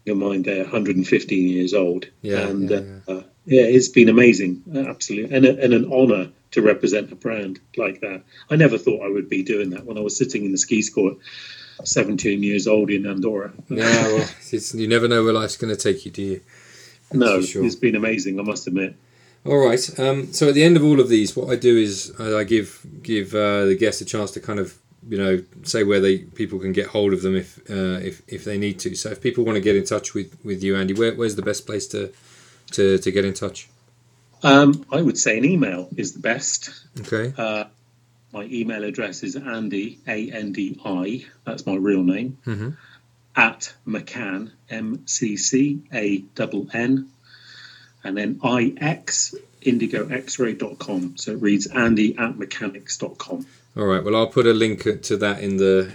your mind, they're 115 years old. Yeah, and it's been amazing, absolutely, and an honour to represent a brand like that. I never thought I would be doing that when I was sitting in the ski school at 17 years old in Andorra. Yeah, well, you never know where life's going to take you, do you? That's sure. It's been amazing, I must admit. All right. So at the end of all of these, what I do is I give the guests a chance to kind of, say where people can get hold of them if they need to. So if people want to get in touch with you, Andy, where's the best place to get in touch? I would say an email is the best. Okay. My email address is Andy, A-N-D-I, that's my real name, mm-hmm. at McCann, M-C-C-A-N-N, and then indigoxray.com. So it reads Andy at mechanics.com. All right. Well, I'll put a link to that in the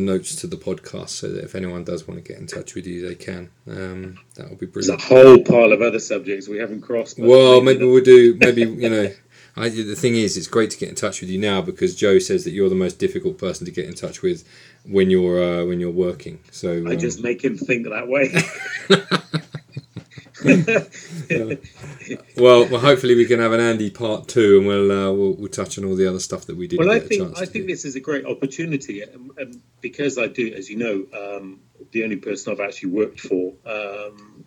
notes to the podcast, so that if anyone does want to get in touch with you, they can. That will be brilliant. There's a whole pile of other subjects we haven't crossed. Well, maybe we'll do. Maybe the thing is, it's great to get in touch with you now, because Joe says that you're the most difficult person to get in touch with when you're working. So I just make him think that way. Well, hopefully we can have an Andy part 2, and we'll touch on all the other stuff that we did. Well, I think this is a great opportunity, and because I do, as you know, the only person I've actually worked for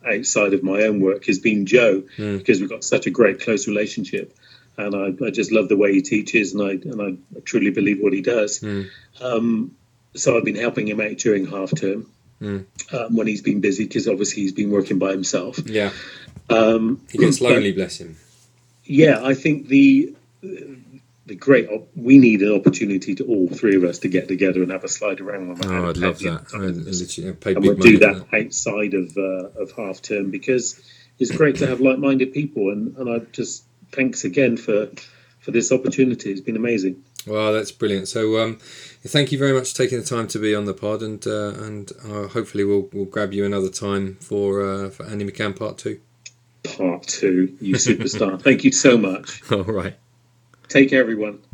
outside of my own work has been Joe, because we've got such a great close relationship, and I just love the way he teaches, and I truly believe what he does. So I've been helping him out during half term. When he's been busy, because obviously he's been working by himself. Yeah, he gets lonely, bless him. Yeah, I think we need an opportunity to all three of us to get together and have a slide around. I'd love that. We'll do that outside of half term, because it's great to have like-minded people. And I just thanks again for this opportunity. It's been amazing. Well, that's brilliant. So thank you very much for taking the time to be on the pod, and hopefully we'll grab you another time for Andy McCann Part 2. Part 2, you superstar. Thank you so much. All right. Take care, everyone.